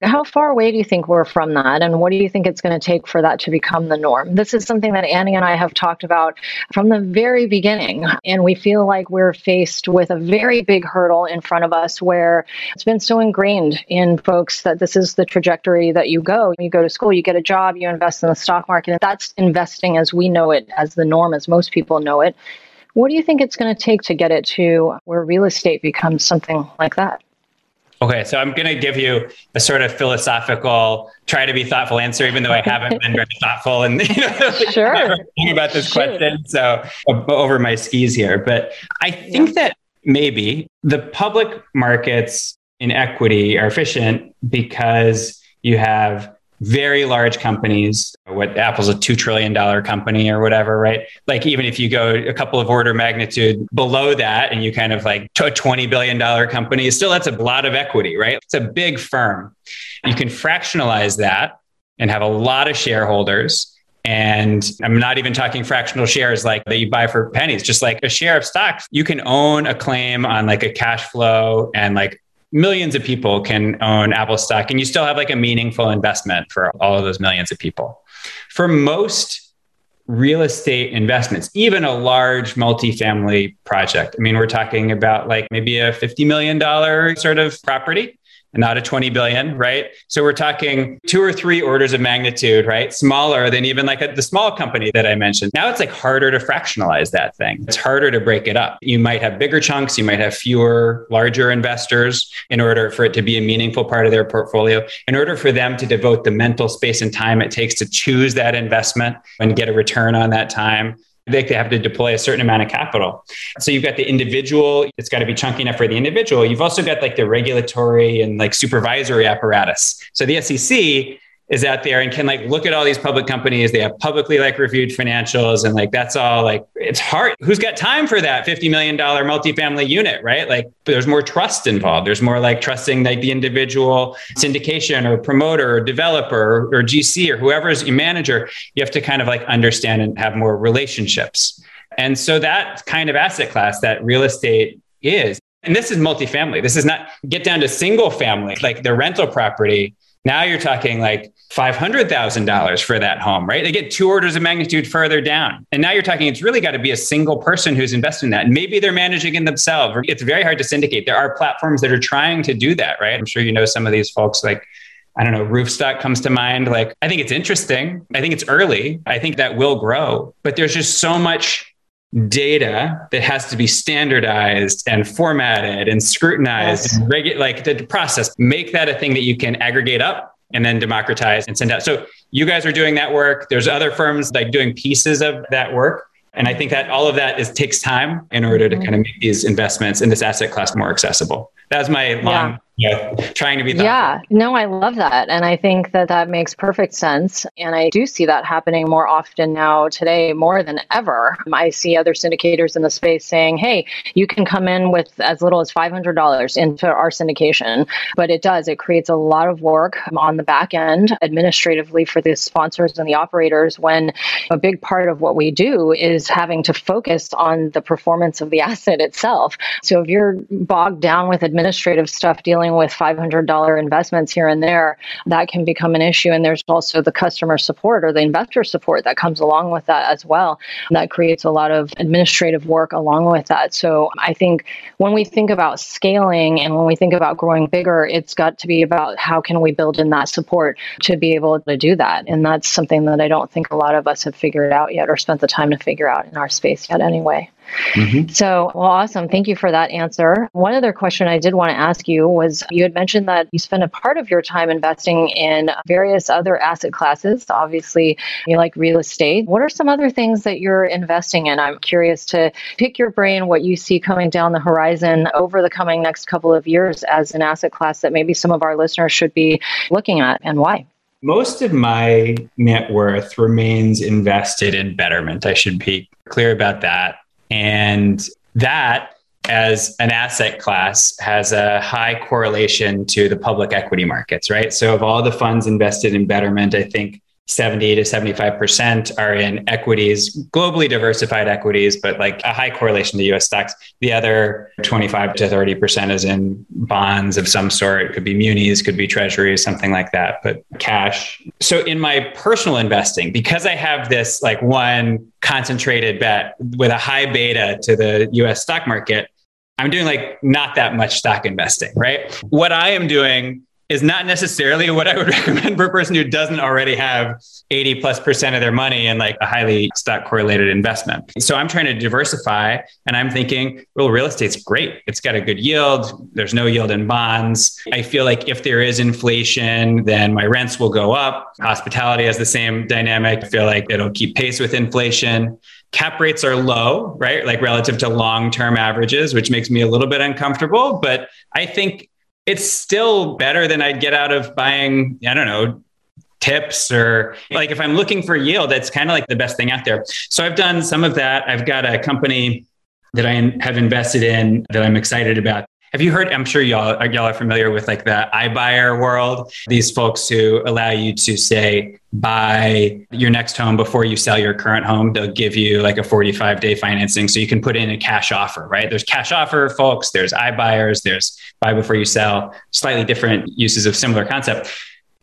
How far away do you think we're from that? And what do you think it's going to take for that to become the norm? This is something that Annie and I have talked about from the very beginning. And we feel like we're faced with a very big hurdle in front of us where it's been so ingrained in folks that this is the trajectory that you go. You go to school, you get a job, you invest in the stock market. And that's investing as we know it, as the norm, as most people know it. What do you think it's going to take to get it to where real estate becomes something like that? Okay, so I'm going to give you a sort of philosophical, try to be thoughtful answer, even though I haven't been very thoughtful and you know, sure. about this sure. question. So over my skis here, but I think yeah. that maybe the public markets in equity are efficient because you have very large companies. What Apple's a two trillion dollars company or whatever, right? Like even if you go a couple of order magnitude below that and you kind of like a twenty billion dollars company, still that's a lot of equity, right? It's a big firm. You can fractionalize that and have a lot of shareholders. And I'm not even talking fractional shares like that you buy for pennies, just like a share of stocks. You can own a claim on like a cash flow and like millions of people can own Apple stock and you still have like a meaningful investment for all of those millions of people. For most real estate investments, even a large multifamily project, I mean, we're talking about like maybe a fifty million dollars sort of property and not a twenty billion, right? So we're talking two or three orders of magnitude, right? Smaller than even like a, the small company that I mentioned. Now it's like harder to fractionalize that thing. It's harder to break it up. You might have bigger chunks. You might have fewer, larger investors in order for it to be a meaningful part of their portfolio, in order for them to devote the mental space and time it takes to choose that investment and get a return on that time. They have to deploy a certain amount of capital. So you've got the individual, it's got to be chunky enough for the individual. You've also got like the regulatory and like supervisory apparatus. So the S E C is out there and can like look at all these public companies. They have publicly like reviewed financials and like, that's all like, it's hard. Who's got time for that fifty million dollars multifamily unit, right? Like there's more trust involved. There's more like trusting like the individual syndication or promoter or developer or, or G C or whoever's your manager. You have to kind of like understand and have more relationships. And so that kind of asset class that real estate is, and this is multifamily. This is not get down to single family, like the rental property. Now you're talking like five hundred thousand dollars for that home, right? They get two orders of magnitude further down. And now you're talking, it's really got to be a single person who's invested in that. And maybe they're managing it themselves. It's very hard to syndicate. There are platforms that are trying to do that, right? I'm sure you know some of these folks like, I don't know, Roofstock comes to mind. Like, I think it's interesting. I think it's early. I think that will grow, but there's just so much data that has to be standardized and formatted and scrutinized, yes. and regu- like the process, make that a thing that you can aggregate up and then democratize and send out. So you guys are doing that work. There's other firms like doing pieces of that work. And I think that all of that is takes time in order to kind of make these investments in this asset class more accessible. That was my long... Yeah. Yeah, trying to be thoughtful. Yeah, no, I love that. And I think that that makes perfect sense. And I do see that happening more often now today, more than ever. I see other syndicators in the space saying, hey, you can come in with as little as five hundred dollars into our syndication. But it does, it creates a lot of work on the back end administratively for the sponsors and the operators when a big part of what we do is having to focus on the performance of the asset itself. So if you're bogged down with administrative stuff dealing with five hundred dollars investments here and there, that can become an issue. And there's also the customer support or the investor support that comes along with that as well. That creates a lot of administrative work along with that. So I think when we think about scaling and when we think about growing bigger, it's got to be about how can we build in that support to be able to do that. And that's something that I don't think a lot of us have figured out yet or spent the time to figure out in our space yet anyway. Mm-hmm. So, well, awesome. Thank you for that answer. One other question I did want to ask you was, you had mentioned that you spend a part of your time investing in various other asset classes. Obviously, you like real estate. What are some other things that you're investing in? I'm curious to pick your brain, what you see coming down the horizon over the coming next couple of years as an asset class that maybe some of our listeners should be looking at, and why. Most of my net worth remains invested in Betterment. I should be clear about that. And that, as an asset class, has a high correlation to the public equity markets, right? So of all the funds invested in Betterment, I think seventy to seventy-five percent are in equities, globally diversified equities, but like a high correlation to U S stocks. The other twenty-five to thirty percent is in bonds of some sort. It could be munis, could be treasuries, something like that, but cash. So in my personal investing, because I have this like one concentrated bet with a high beta to the U S stock market, I'm doing like not that much stock investing, right? What I am doing is not necessarily what I would recommend for a person who doesn't already have eighty plus percent of their money in like a highly stock correlated investment. So I'm trying to diversify, and I'm thinking, well, real estate's great. It's got a good yield. There's no yield in bonds. I feel like if there is inflation, then my rents will go up. Hospitality has the same dynamic. I feel like it'll keep pace with inflation. Cap rates are low, right? Like relative to long-term averages, which makes me a little bit uncomfortable, but I think it's still better than I'd get out of buying, I don't know, tips, or like if I'm looking for yield, that's kind of like the best thing out there. So I've done some of that. I've got a company that I have invested in that I'm excited about. Have you heard, I'm sure y'all, y'all are familiar with like the iBuyer world, these folks who allow you to say, buy your next home before you sell your current home. They'll give you like a forty-five day financing. So you can put in a cash offer, right? There's cash offer folks, there's iBuyers, there's buy before you sell, slightly different uses of similar concept.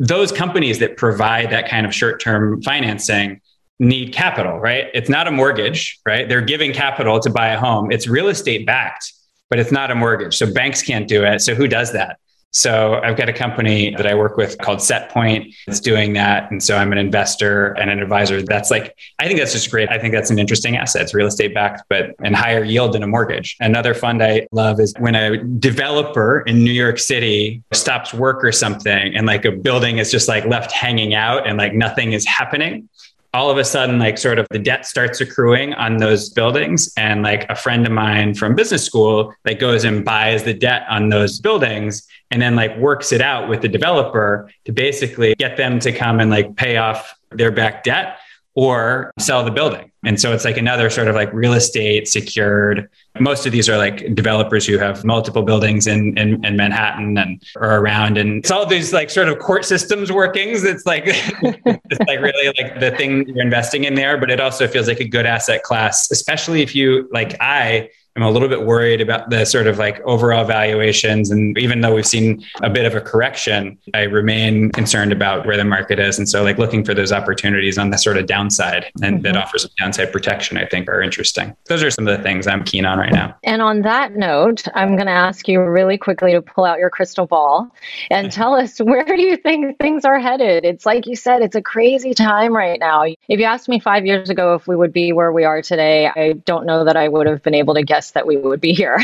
Those companies that provide that kind of short-term financing need capital, right? It's not a mortgage, right? They're giving capital to buy a home. It's real estate backed, but it's not a mortgage. So banks can't do it. So who does that? So I've got a company that I work with called Setpoint that's doing that. And so I'm an investor and an advisor. That's like, I think that's just great. I think that's an interesting asset. It's real estate backed, but and higher yield than a mortgage. Another fund I love is when a developer in New York City stops work or something, and like a building is just like left hanging out and like nothing is happening. All of a sudden, like sort of the debt starts accruing on those buildings. And like a friend of mine from business school like goes and buys the debt on those buildings and then like works it out with the developer to basically get them to come and like pay off their back debt or sell the building. And so it's like another sort of like real estate secured. Most of these are like developers who have multiple buildings in, in, in Manhattan and are around. And it's all these like sort of court systems workings. It's like, it's like really like the thing you're investing in there, but it also feels like a good asset class, especially if you, like I am a little bit worried about the sort of like overall valuations. And even though we've seen a bit of a correction, I remain concerned about where the market is. And so like looking for those opportunities on the sort of downside and mm-hmm. that offers some downside protection, I think, are interesting. Those are some of the things I'm keen on right now. And on that note, I'm going to ask you really quickly to pull out your crystal ball and tell us, where do you think things are headed? It's like you said, it's a crazy time right now. If you asked me five years ago if we would be where we are today, I don't know that I would have been able to guess that we would be here.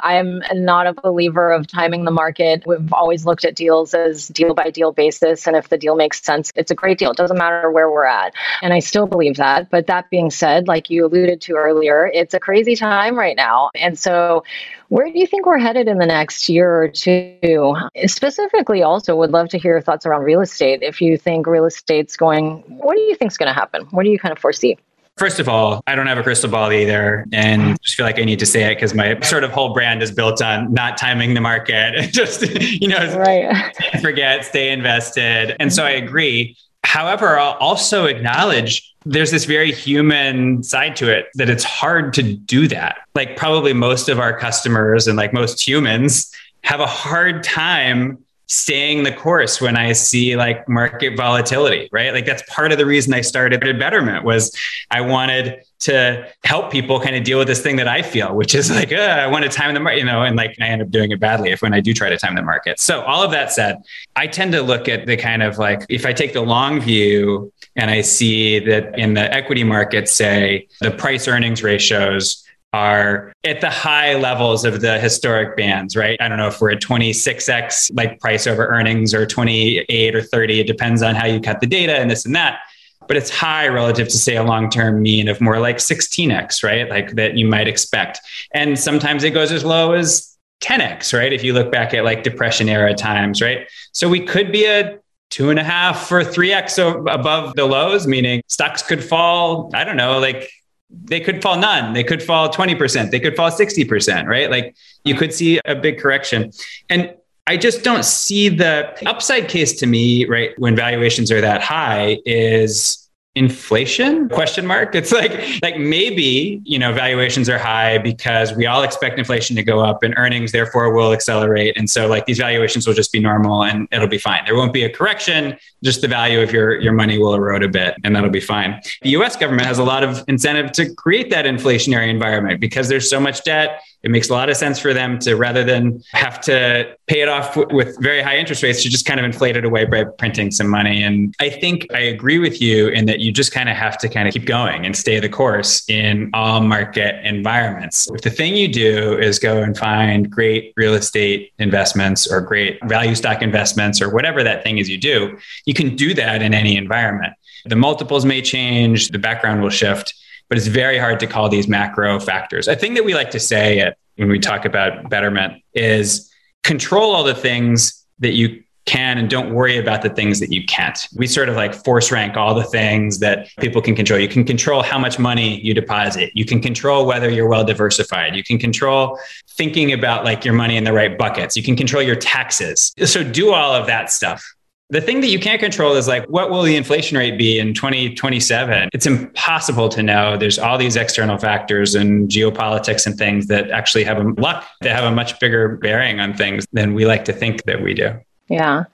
I'm not a believer of timing the market. We've always looked at deals as deal by deal basis. And if the deal makes sense, it's a great deal. It doesn't matter where we're at. And I still believe that. But that That being said, like you alluded to earlier, it's a crazy time right now. And so where do you think we're headed in the next year or two? Specifically, also would love to hear your thoughts around real estate. If you think real estate's going, what do you think is going to happen? What do you kind of foresee? First of all, I don't have a crystal ball either, and just feel like I need to say it because my sort of whole brand is built on not timing the market. Just, you know, right. Forget, stay invested. And so I agree. However, I'll also acknowledge there's this very human side to it, that it's hard to do that. Like probably most of our customers and like most humans have a hard time staying the course when I see like market volatility, right? Like that's part of the reason I started at Betterment, was I wanted to help people kind of deal with this thing that I feel, which is like, uh, I want to time the market, you know, and like I end up doing it badly if when I do try to time the market. So all of that said, I tend to look at the kind of like, if I take the long view and I see that in the equity market, say the price earnings ratios are at the high levels of the historic bands, right? I don't know if we're at twenty-six x like price over earnings or twenty-eight or thirty. It depends on how you cut the data and this and that. But it's high relative to, say, a long-term mean of more like sixteen x, right? Like that you might expect. And sometimes it goes as low as ten x, right? If you look back at like Depression era times, right? So we could be a two and a half or three X above the lows, meaning stocks could fall, I don't know, like they could fall none. They could fall twenty percent. They could fall sixty percent, right? Like you could see a big correction. And I just don't see the upside case to me, right? When valuations are that high is inflation question mark. It's like, like maybe, you know, valuations are high because we all expect inflation to go up and earnings therefore will accelerate. And so like these valuations will just be normal and it'll be fine. There won't be a correction, just the value of your, your money will erode a bit and that'll be fine. The U S government has a lot of incentive to create that inflationary environment because there's so much debt. It makes a lot of sense for them to, rather than have to pay it off w- with very high interest rates, to just kind of inflate it away by printing some money. And I think I agree with you in that you just kind of have to kind of keep going and stay the course in all market environments. If the thing you do is go and find great real estate investments or great value stock investments or whatever that thing is you do, you can do that in any environment. The multiples may change, the background will shift, but it's very hard to call these macro factors. A thing that we like to say at, when we talk about Betterment is control all the things that you can and don't worry about the things that you can't. We sort of like force rank all the things that people can control. You can control how much money you deposit. You can control whether you're well diversified. You can control thinking about like your money in the right buckets. You can control your taxes. So do all of that stuff. The thing that you can't control is like, what will the inflation rate be in twenty twenty-seven? It's impossible to know. There's all these external factors and geopolitics and things that actually have a luck that have a much bigger bearing on things than we like to think that we do. Yeah.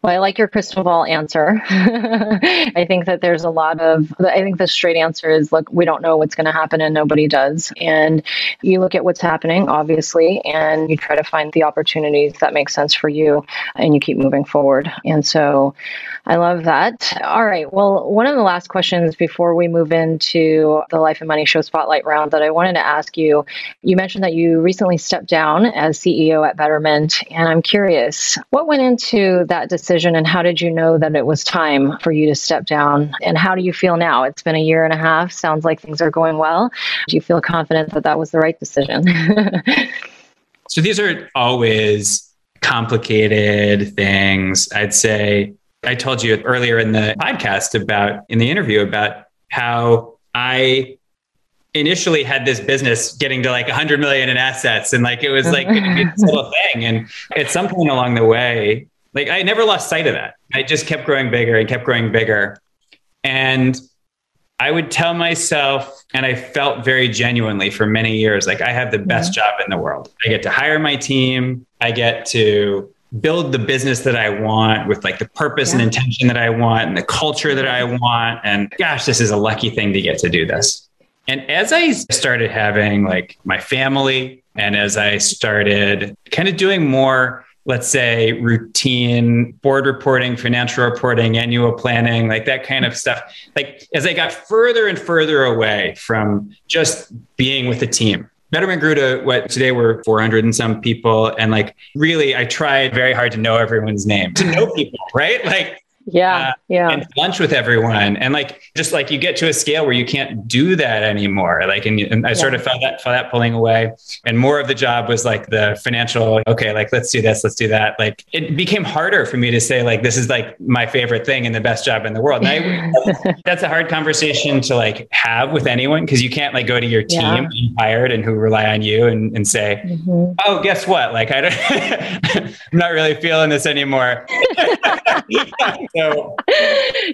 Well, I like your crystal ball answer. I think that there's a lot of, I think the straight answer is, look, we don't know what's going to happen and nobody does. And you look at what's happening, obviously, and you try to find the opportunities that make sense for you and you keep moving forward. And so I love that. All right. Well, one of the last questions before we move into the Life and Money Show Spotlight round that I wanted to ask you, you mentioned that you recently stepped down as C E O at Betterment. And I'm curious, what went into to that decision and how did you know that it was time for you to step down and how do you feel now? It's been a year and a half. Sounds like things are going well. Do you feel confident that that was the right decision? So these are always complicated things. I'd say I told you earlier in the podcast about, in the interview about how I initially had this business getting to like one hundred million in assets and like it was like this little thing. And at some point along the way, like I never lost sight of that. I just kept growing bigger and kept growing bigger. And I would tell myself, and I felt very genuinely for many years, like I have the best yeah. job in the world. I get to hire my team. I get to build the business that I want with like the purpose yeah. and intention that I want and the culture that I want. And gosh, this is a lucky thing to get to do this. And as I started having like my family and as I started kind of doing more, let's say, routine board reporting, financial reporting, annual planning, like that kind of stuff. Like as I got further and further away from just being with a team, Betterment grew to what today were four hundred and some people. And like, really, I tried very hard to know everyone's name, to know people, right? Like, yeah. Uh, yeah. And lunch with everyone. And like, just like you get to a scale where you can't do that anymore. Like, and, and I yeah. sort of felt that, felt that pulling away. And more of the job was like the financial, okay, like, let's do this, let's do that. Like, it became harder for me to say like, this is like my favorite thing and the best job in the world. And I, that's a hard conversation to like have with anyone. Cause you can't like go to your team yeah. who hired and who rely on you and, and say, mm-hmm. oh, guess what? Like, I don't, I'm not really feeling this anymore. So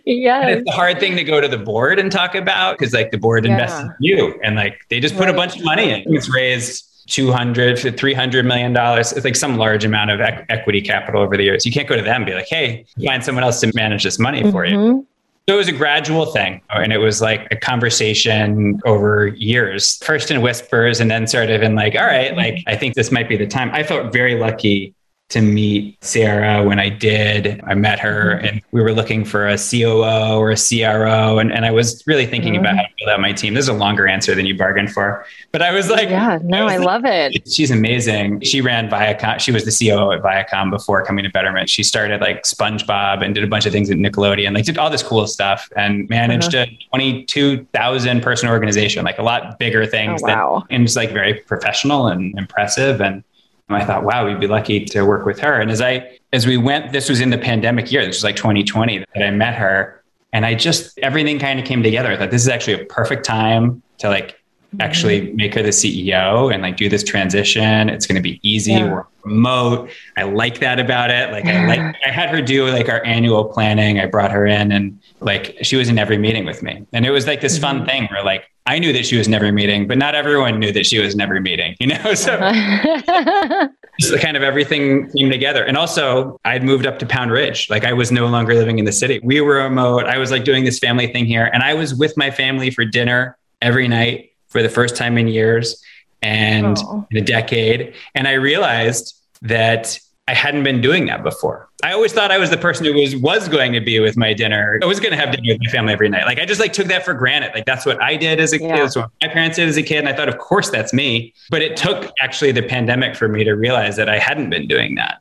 yes. It's a hard thing to go to the board and talk about because like the board yeah. invests in you and like they just put right. a bunch of money in. It's raised two hundred to three hundred million dollars. It's like some large amount of e- equity capital over the years. You can't go to them and be like, hey, find someone else to manage this money mm-hmm. for you. So it was a gradual thing. And it was like a conversation over years, first in whispers and then sort of in like, all right, like I think this might be the time. I felt very lucky to meet Sarah when I did. I met her and we were looking for a C O O or a C R O. And, and I was really thinking mm-hmm. about how to build out my team. There's a longer answer than you bargained for. But I was like, yeah, no, I, I like, love it. She's amazing. She ran Viacom. She was the C O O at Viacom before coming to Betterment. She started like SpongeBob and did a bunch of things at Nickelodeon, like did all this cool stuff and managed mm-hmm. a twenty-two thousand person organization, like a lot bigger things. Oh, wow. Than, and it's like very professional and impressive. And I thought, wow, we'd be lucky to work with her. And as I, as we went, this was in the pandemic year, this was like twenty twenty that I met her, and I just, everything kind of came together. I thought this is actually a perfect time to like mm-hmm. actually make her the C E O and like do this transition. It's going to be easy. Yeah. We're remote. I like that about it. Like I like, I had her do like our annual planning. I brought her in and like, she was in every meeting with me. And it was like this mm-hmm. fun thing where like, I knew that she was in every meeting, but not everyone knew that she was in every meeting, you know? So uh-huh. just kind of everything came together. And also I'd moved up to Pound Ridge. Like I was no longer living in the city. We were remote. I was like doing this family thing here. And I was with my family for dinner every night for the first time in years and oh. in a decade. And I realized that I hadn't been doing that before. I always thought I was the person who was, was going to be with my dinner. I was going to have dinner with my family every night. Like I just like took that for granted. Like that's what I did as a yeah. kid. That's what my parents did as a kid. And I thought, of course, that's me. But it took actually the pandemic for me to realize that I hadn't been doing that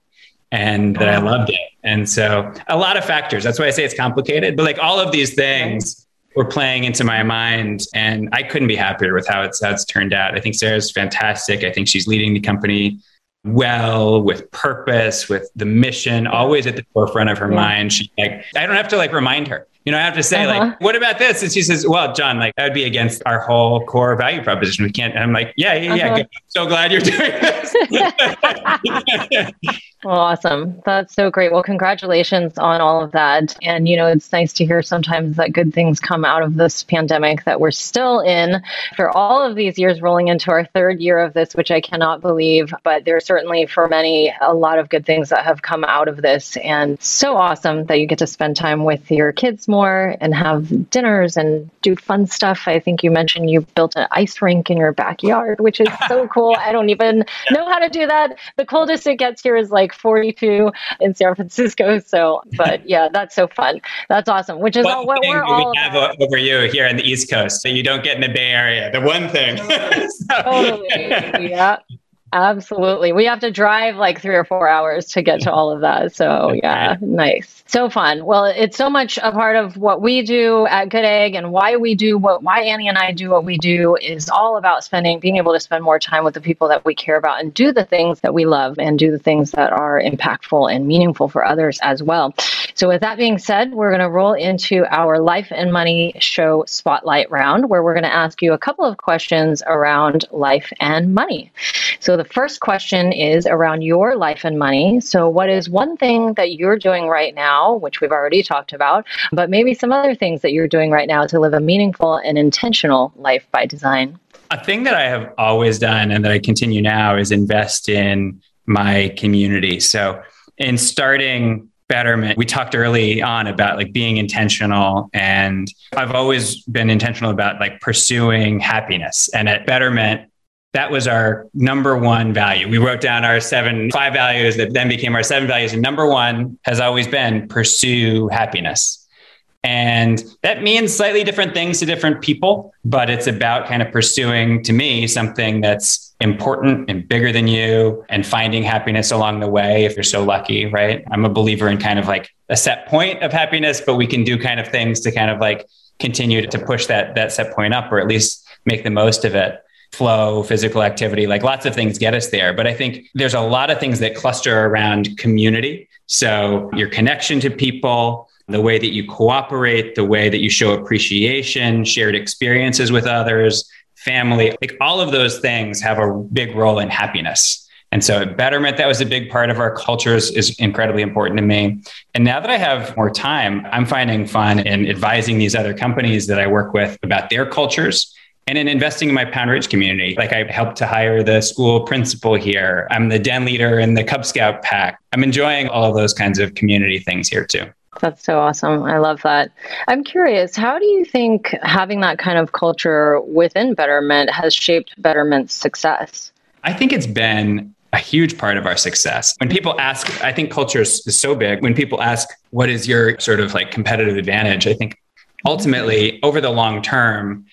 and that I loved it. And so a lot of factors. That's why I say it's complicated. But like all of these things were playing into my mind, and I couldn't be happier with how it's, how it's turned out. I think Sarah's fantastic. I think she's leading the company well, with purpose, with the mission, always at the forefront of her yeah. mind. She like, I don't have to like remind her, you know, I have to say uh-huh. like, what about this? And she says, well, John, like that would be against our whole core value proposition. We can't. And I'm like, yeah, yeah, yeah. Uh-huh. I'm so glad you're doing this. Well, awesome. That's so great. Well, congratulations on all of that. And, you know, it's nice to hear sometimes that good things come out of this pandemic that we're still in for all of these years, rolling into our third year of this, which I cannot believe. But there's certainly for many, a lot of good things that have come out of this. And so awesome that you get to spend time with your kids more and have dinners and do fun stuff. I think you mentioned you built an ice rink in your backyard, which is so cool. I don't even know how to do that. The coldest it gets here is like forty-two in San Francisco. So, but yeah, that's so fun. That's awesome. Which is all, what we're all we have about. Over you here in the East Coast. So you don't get in the Bay Area. The one thing. so. Totally. Yeah. Absolutely. We have to drive like three or four hours to get to all of that. So yeah, nice. So fun. Well, it's so much a part of what we do at Good Egg, and why we do what, why Annie and I do what we do is all about spending, being able to spend more time with the people that we care about and do the things that we love and do the things that are impactful and meaningful for others as well. So with that being said, we're going to roll into our Life and Money Show Spotlight round, where we're going to ask you a couple of questions around life and money. So the first question is around your life and money. So what is one thing that you're doing right now, which we've already talked about, but maybe some other things that you're doing right now to live a meaningful and intentional life by design? A thing that I have always done and that I continue now is invest in my community. So in starting Betterment, we talked early on about like being intentional, and I've always been intentional about like pursuing happiness. And at Betterment, that was our number one value. We wrote down our seven, five values that then became our seven values. And number one has always been pursue happiness. And that means slightly different things to different people, but it's about kind of pursuing, to me, something that's important and bigger than you and finding happiness along the way if you're so lucky, right? I'm a believer in kind of like a set point of happiness, but we can do kind of things to kind of like continue to push that, that set point up, or at least make the most of it. Flow, physical activity, like lots of things get us there. But I think there's a lot of things that cluster around community. So your connection to people, the way that you cooperate, the way that you show appreciation, shared experiences with others, family, like all of those things have a big role in happiness. And so at Betterment, that was a big part of our cultures, is incredibly important to me. And now that I have more time, I'm finding fun in advising these other companies that I work with about their cultures. And in investing in my Pound Ridge community, like I helped to hire the school principal here. I'm the den leader in the Cub Scout pack. I'm enjoying all of those kinds of community things here too. That's so awesome. I love that. I'm curious, how do you think having that kind of culture within Betterment has shaped Betterment's success? I think it's been a huge part of our success. When people ask, I think culture is, is so big. When people ask, what is your sort of like competitive advantage? I think ultimately over the long term,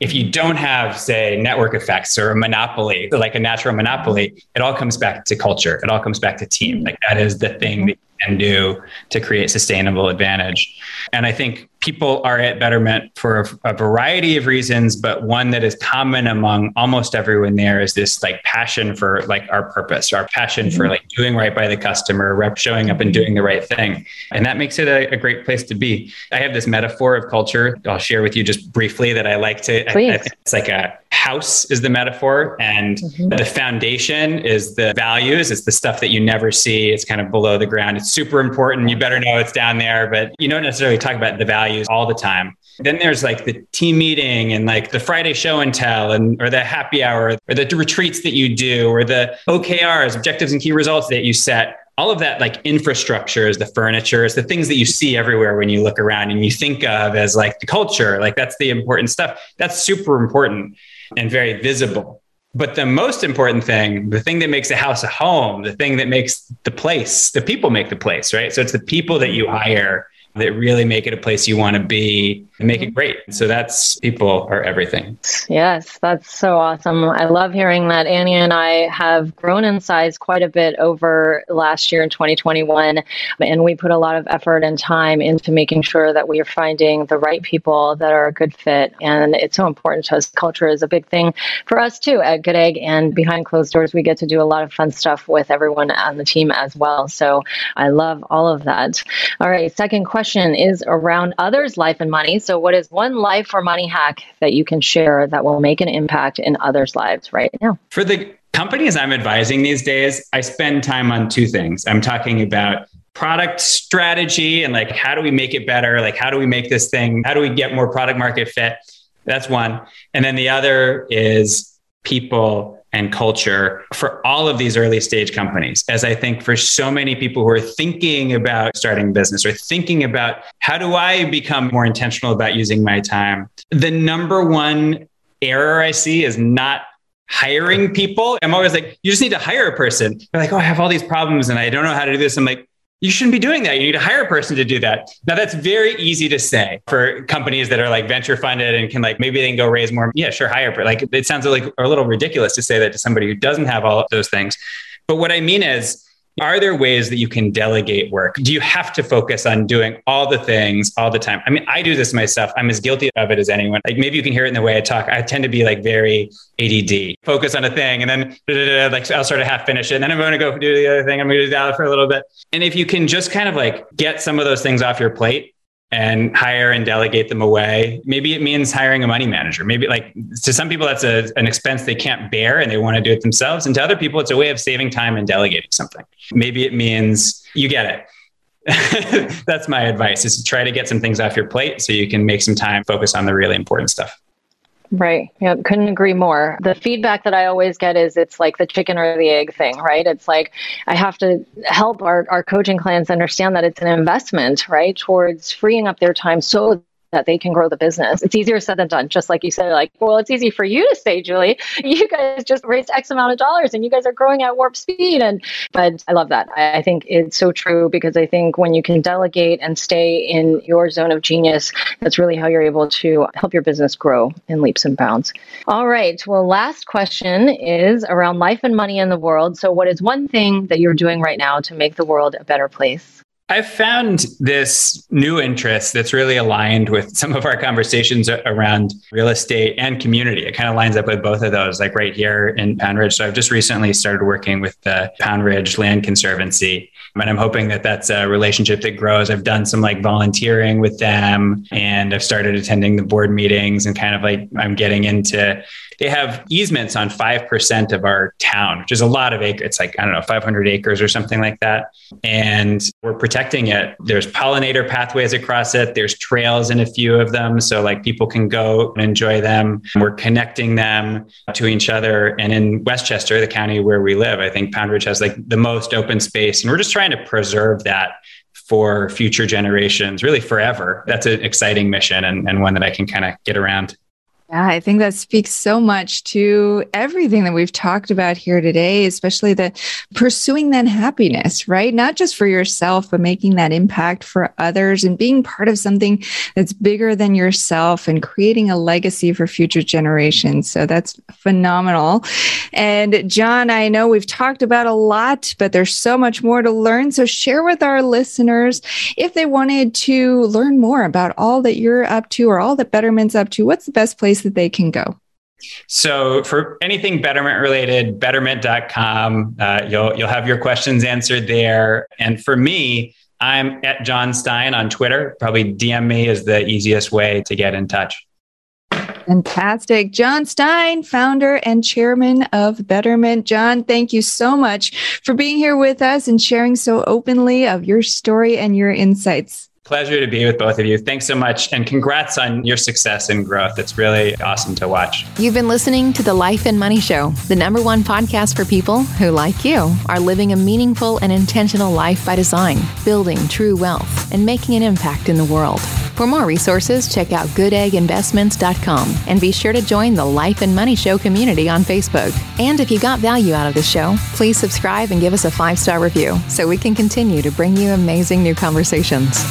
if you don't have, say, network effects or a monopoly, like a natural monopoly, it all comes back to culture. It all comes back to team. Like that is the thing that you can do to create sustainable advantage. And I think people are at Betterment for a, a variety of reasons, but one that is common among almost everyone there is this like passion for like our purpose, our passion mm-hmm. for like doing right by the customer, rep showing up and doing the right thing. And that makes it a, a great place to be. I have this metaphor of culture I'll share with you just briefly that I like to, I, I think it's like a house is the metaphor, and mm-hmm. the foundation is the values. It's the stuff that you never see. It's kind of below the ground. It's super important. You better know it's down there, but you don't necessarily talk about the values all the time. Then there's like the team meeting and like the Friday show and tell, and or the happy hour or the retreats that you do or the O K Rs, objectives and key results that you set. All of that like infrastructure is the furniture, is the things that you see everywhere when you look around and you think of as like the culture, like that's the important stuff. That's super important and very visible. But the most important thing, the thing that makes a house a home, the thing that makes the place, the people make the place, right? So it's the people that you hire that really make it a place you want to be and make it great. So that's, people are everything. Yes, that's so awesome. I love hearing that. Annie and I have grown in size quite a bit over last year in twenty twenty-one. And we put a lot of effort and time into making sure that we are finding the right people that are a good fit. And it's so important to us. Culture is a big thing for us too at Good Egg. And behind closed doors, we get to do a lot of fun stuff with everyone on the team as well. So I love all of that. All right, second question. Question is around others' life and money. So what is one life or money hack that you can share that will make an impact in others' lives right now? For the companies I'm advising these days, I spend time on two things. I'm talking about product strategy and like, how do we make it better? Like, how do we make this thing? How do we get more product market fit? That's one. And then the other is people and culture for all of these early stage companies. As I think for so many people who are thinking about starting a business or thinking about how do I become more intentional about using my time, the number one error I see is not hiring people. I'm always like, you just need to hire a person. They're like, oh, I have all these problems and I don't know how to do this. I'm like, you shouldn't be doing that. You need to hire a person to do that. Now that's very easy to say for companies that are like venture funded and can like, maybe they can go raise more. Yeah, sure, hire. But like, it sounds like a little ridiculous to say that to somebody who doesn't have all of those things. But what I mean is, are there ways that you can delegate work? Do you have to focus on doing all the things all the time? I mean, I do this myself. I'm as guilty of it as anyone. Like maybe you can hear it in the way I talk. I tend to be like very A D D, focus on a thing and then da, da, da, like I'll sort of half finish it. And then I'm going to go do the other thing. I'm going to do that for a little bit. And if you can just kind of like get some of those things off your plate and hire and delegate them away, maybe it means hiring a money manager. Maybe like to some people, that's a, an expense they can't bear and they want to do it themselves. And to other people, it's a way of saving time and delegating something. Maybe it means you get it. That's my advice, is to try to get some things off your plate so you can make some time, focus on the really important stuff. Right. Yeah. Couldn't agree more. The feedback that I always get is it's like the chicken or the egg thing, right? It's like, I have to help our, our coaching clients understand that it's an investment, right? Towards freeing up their time so that they can grow the business. It's easier said than done. Just like you said, like, well, it's easy for you to say, Julie, you guys just raised X amount of dollars and you guys are growing at warp speed. And, but I love that. I think it's so true, because I think when you can delegate and stay in your zone of genius, that's really how you're able to help your business grow in leaps and bounds. All right. Well, last question is around life and money in the world. So what is one thing that you're doing right now to make the world a better place? I've found this new interest that's really aligned with some of our conversations around real estate and community. It kind of lines up with both of those, like right here in Pound Ridge. So I've just recently started working with the Pound Ridge Land Conservancy, and I'm hoping that that's a relationship that grows. I've done some like volunteering with them, and I've started attending the board meetings and kind of like I'm getting into, they have easements on five percent of our town, which is a lot of acres. It's like, I don't know, five hundred acres or something like that. And we're protecting it. There's pollinator pathways across it. There's trails in a few of them. So like people can go and enjoy them. We're connecting them to each other. And in Westchester, the county where we live, I think Pound Ridge has like the most open space. And we're just trying to preserve that for future generations, really forever. That's an exciting mission and, and one that I can kind of get around. Yeah, I think that speaks so much to everything that we've talked about here today, especially the pursuing that happiness, right? Not just for yourself, but making that impact for others and being part of something that's bigger than yourself and creating a legacy for future generations. So that's phenomenal. And John, I know we've talked about a lot, but there's so much more to learn. So share with our listeners, if they wanted to learn more about all that you're up to or all that Betterment's up to, what's the best place that they can go? So for anything Betterment related, Betterment dot com, uh, you'll, you'll have your questions answered there. And for me, I'm at John Stein on Twitter. Probably D M me is the easiest way to get in touch. Fantastic. John Stein, founder and chairman of Betterment. John, thank you so much for being here with us and sharing so openly of your story and your insights. Pleasure to be with both of you. Thanks so much. And congrats on your success and growth. It's really awesome to watch. You've been listening to The Life and Money Show, the number one podcast for people who, like you, are living a meaningful and intentional life by design, building true wealth, and making an impact in the world. For more resources, check out good egg investments dot com and be sure to join the Life and Money Show community on Facebook. And if you got value out of this show, please subscribe and give us a five-star review so we can continue to bring you amazing new conversations.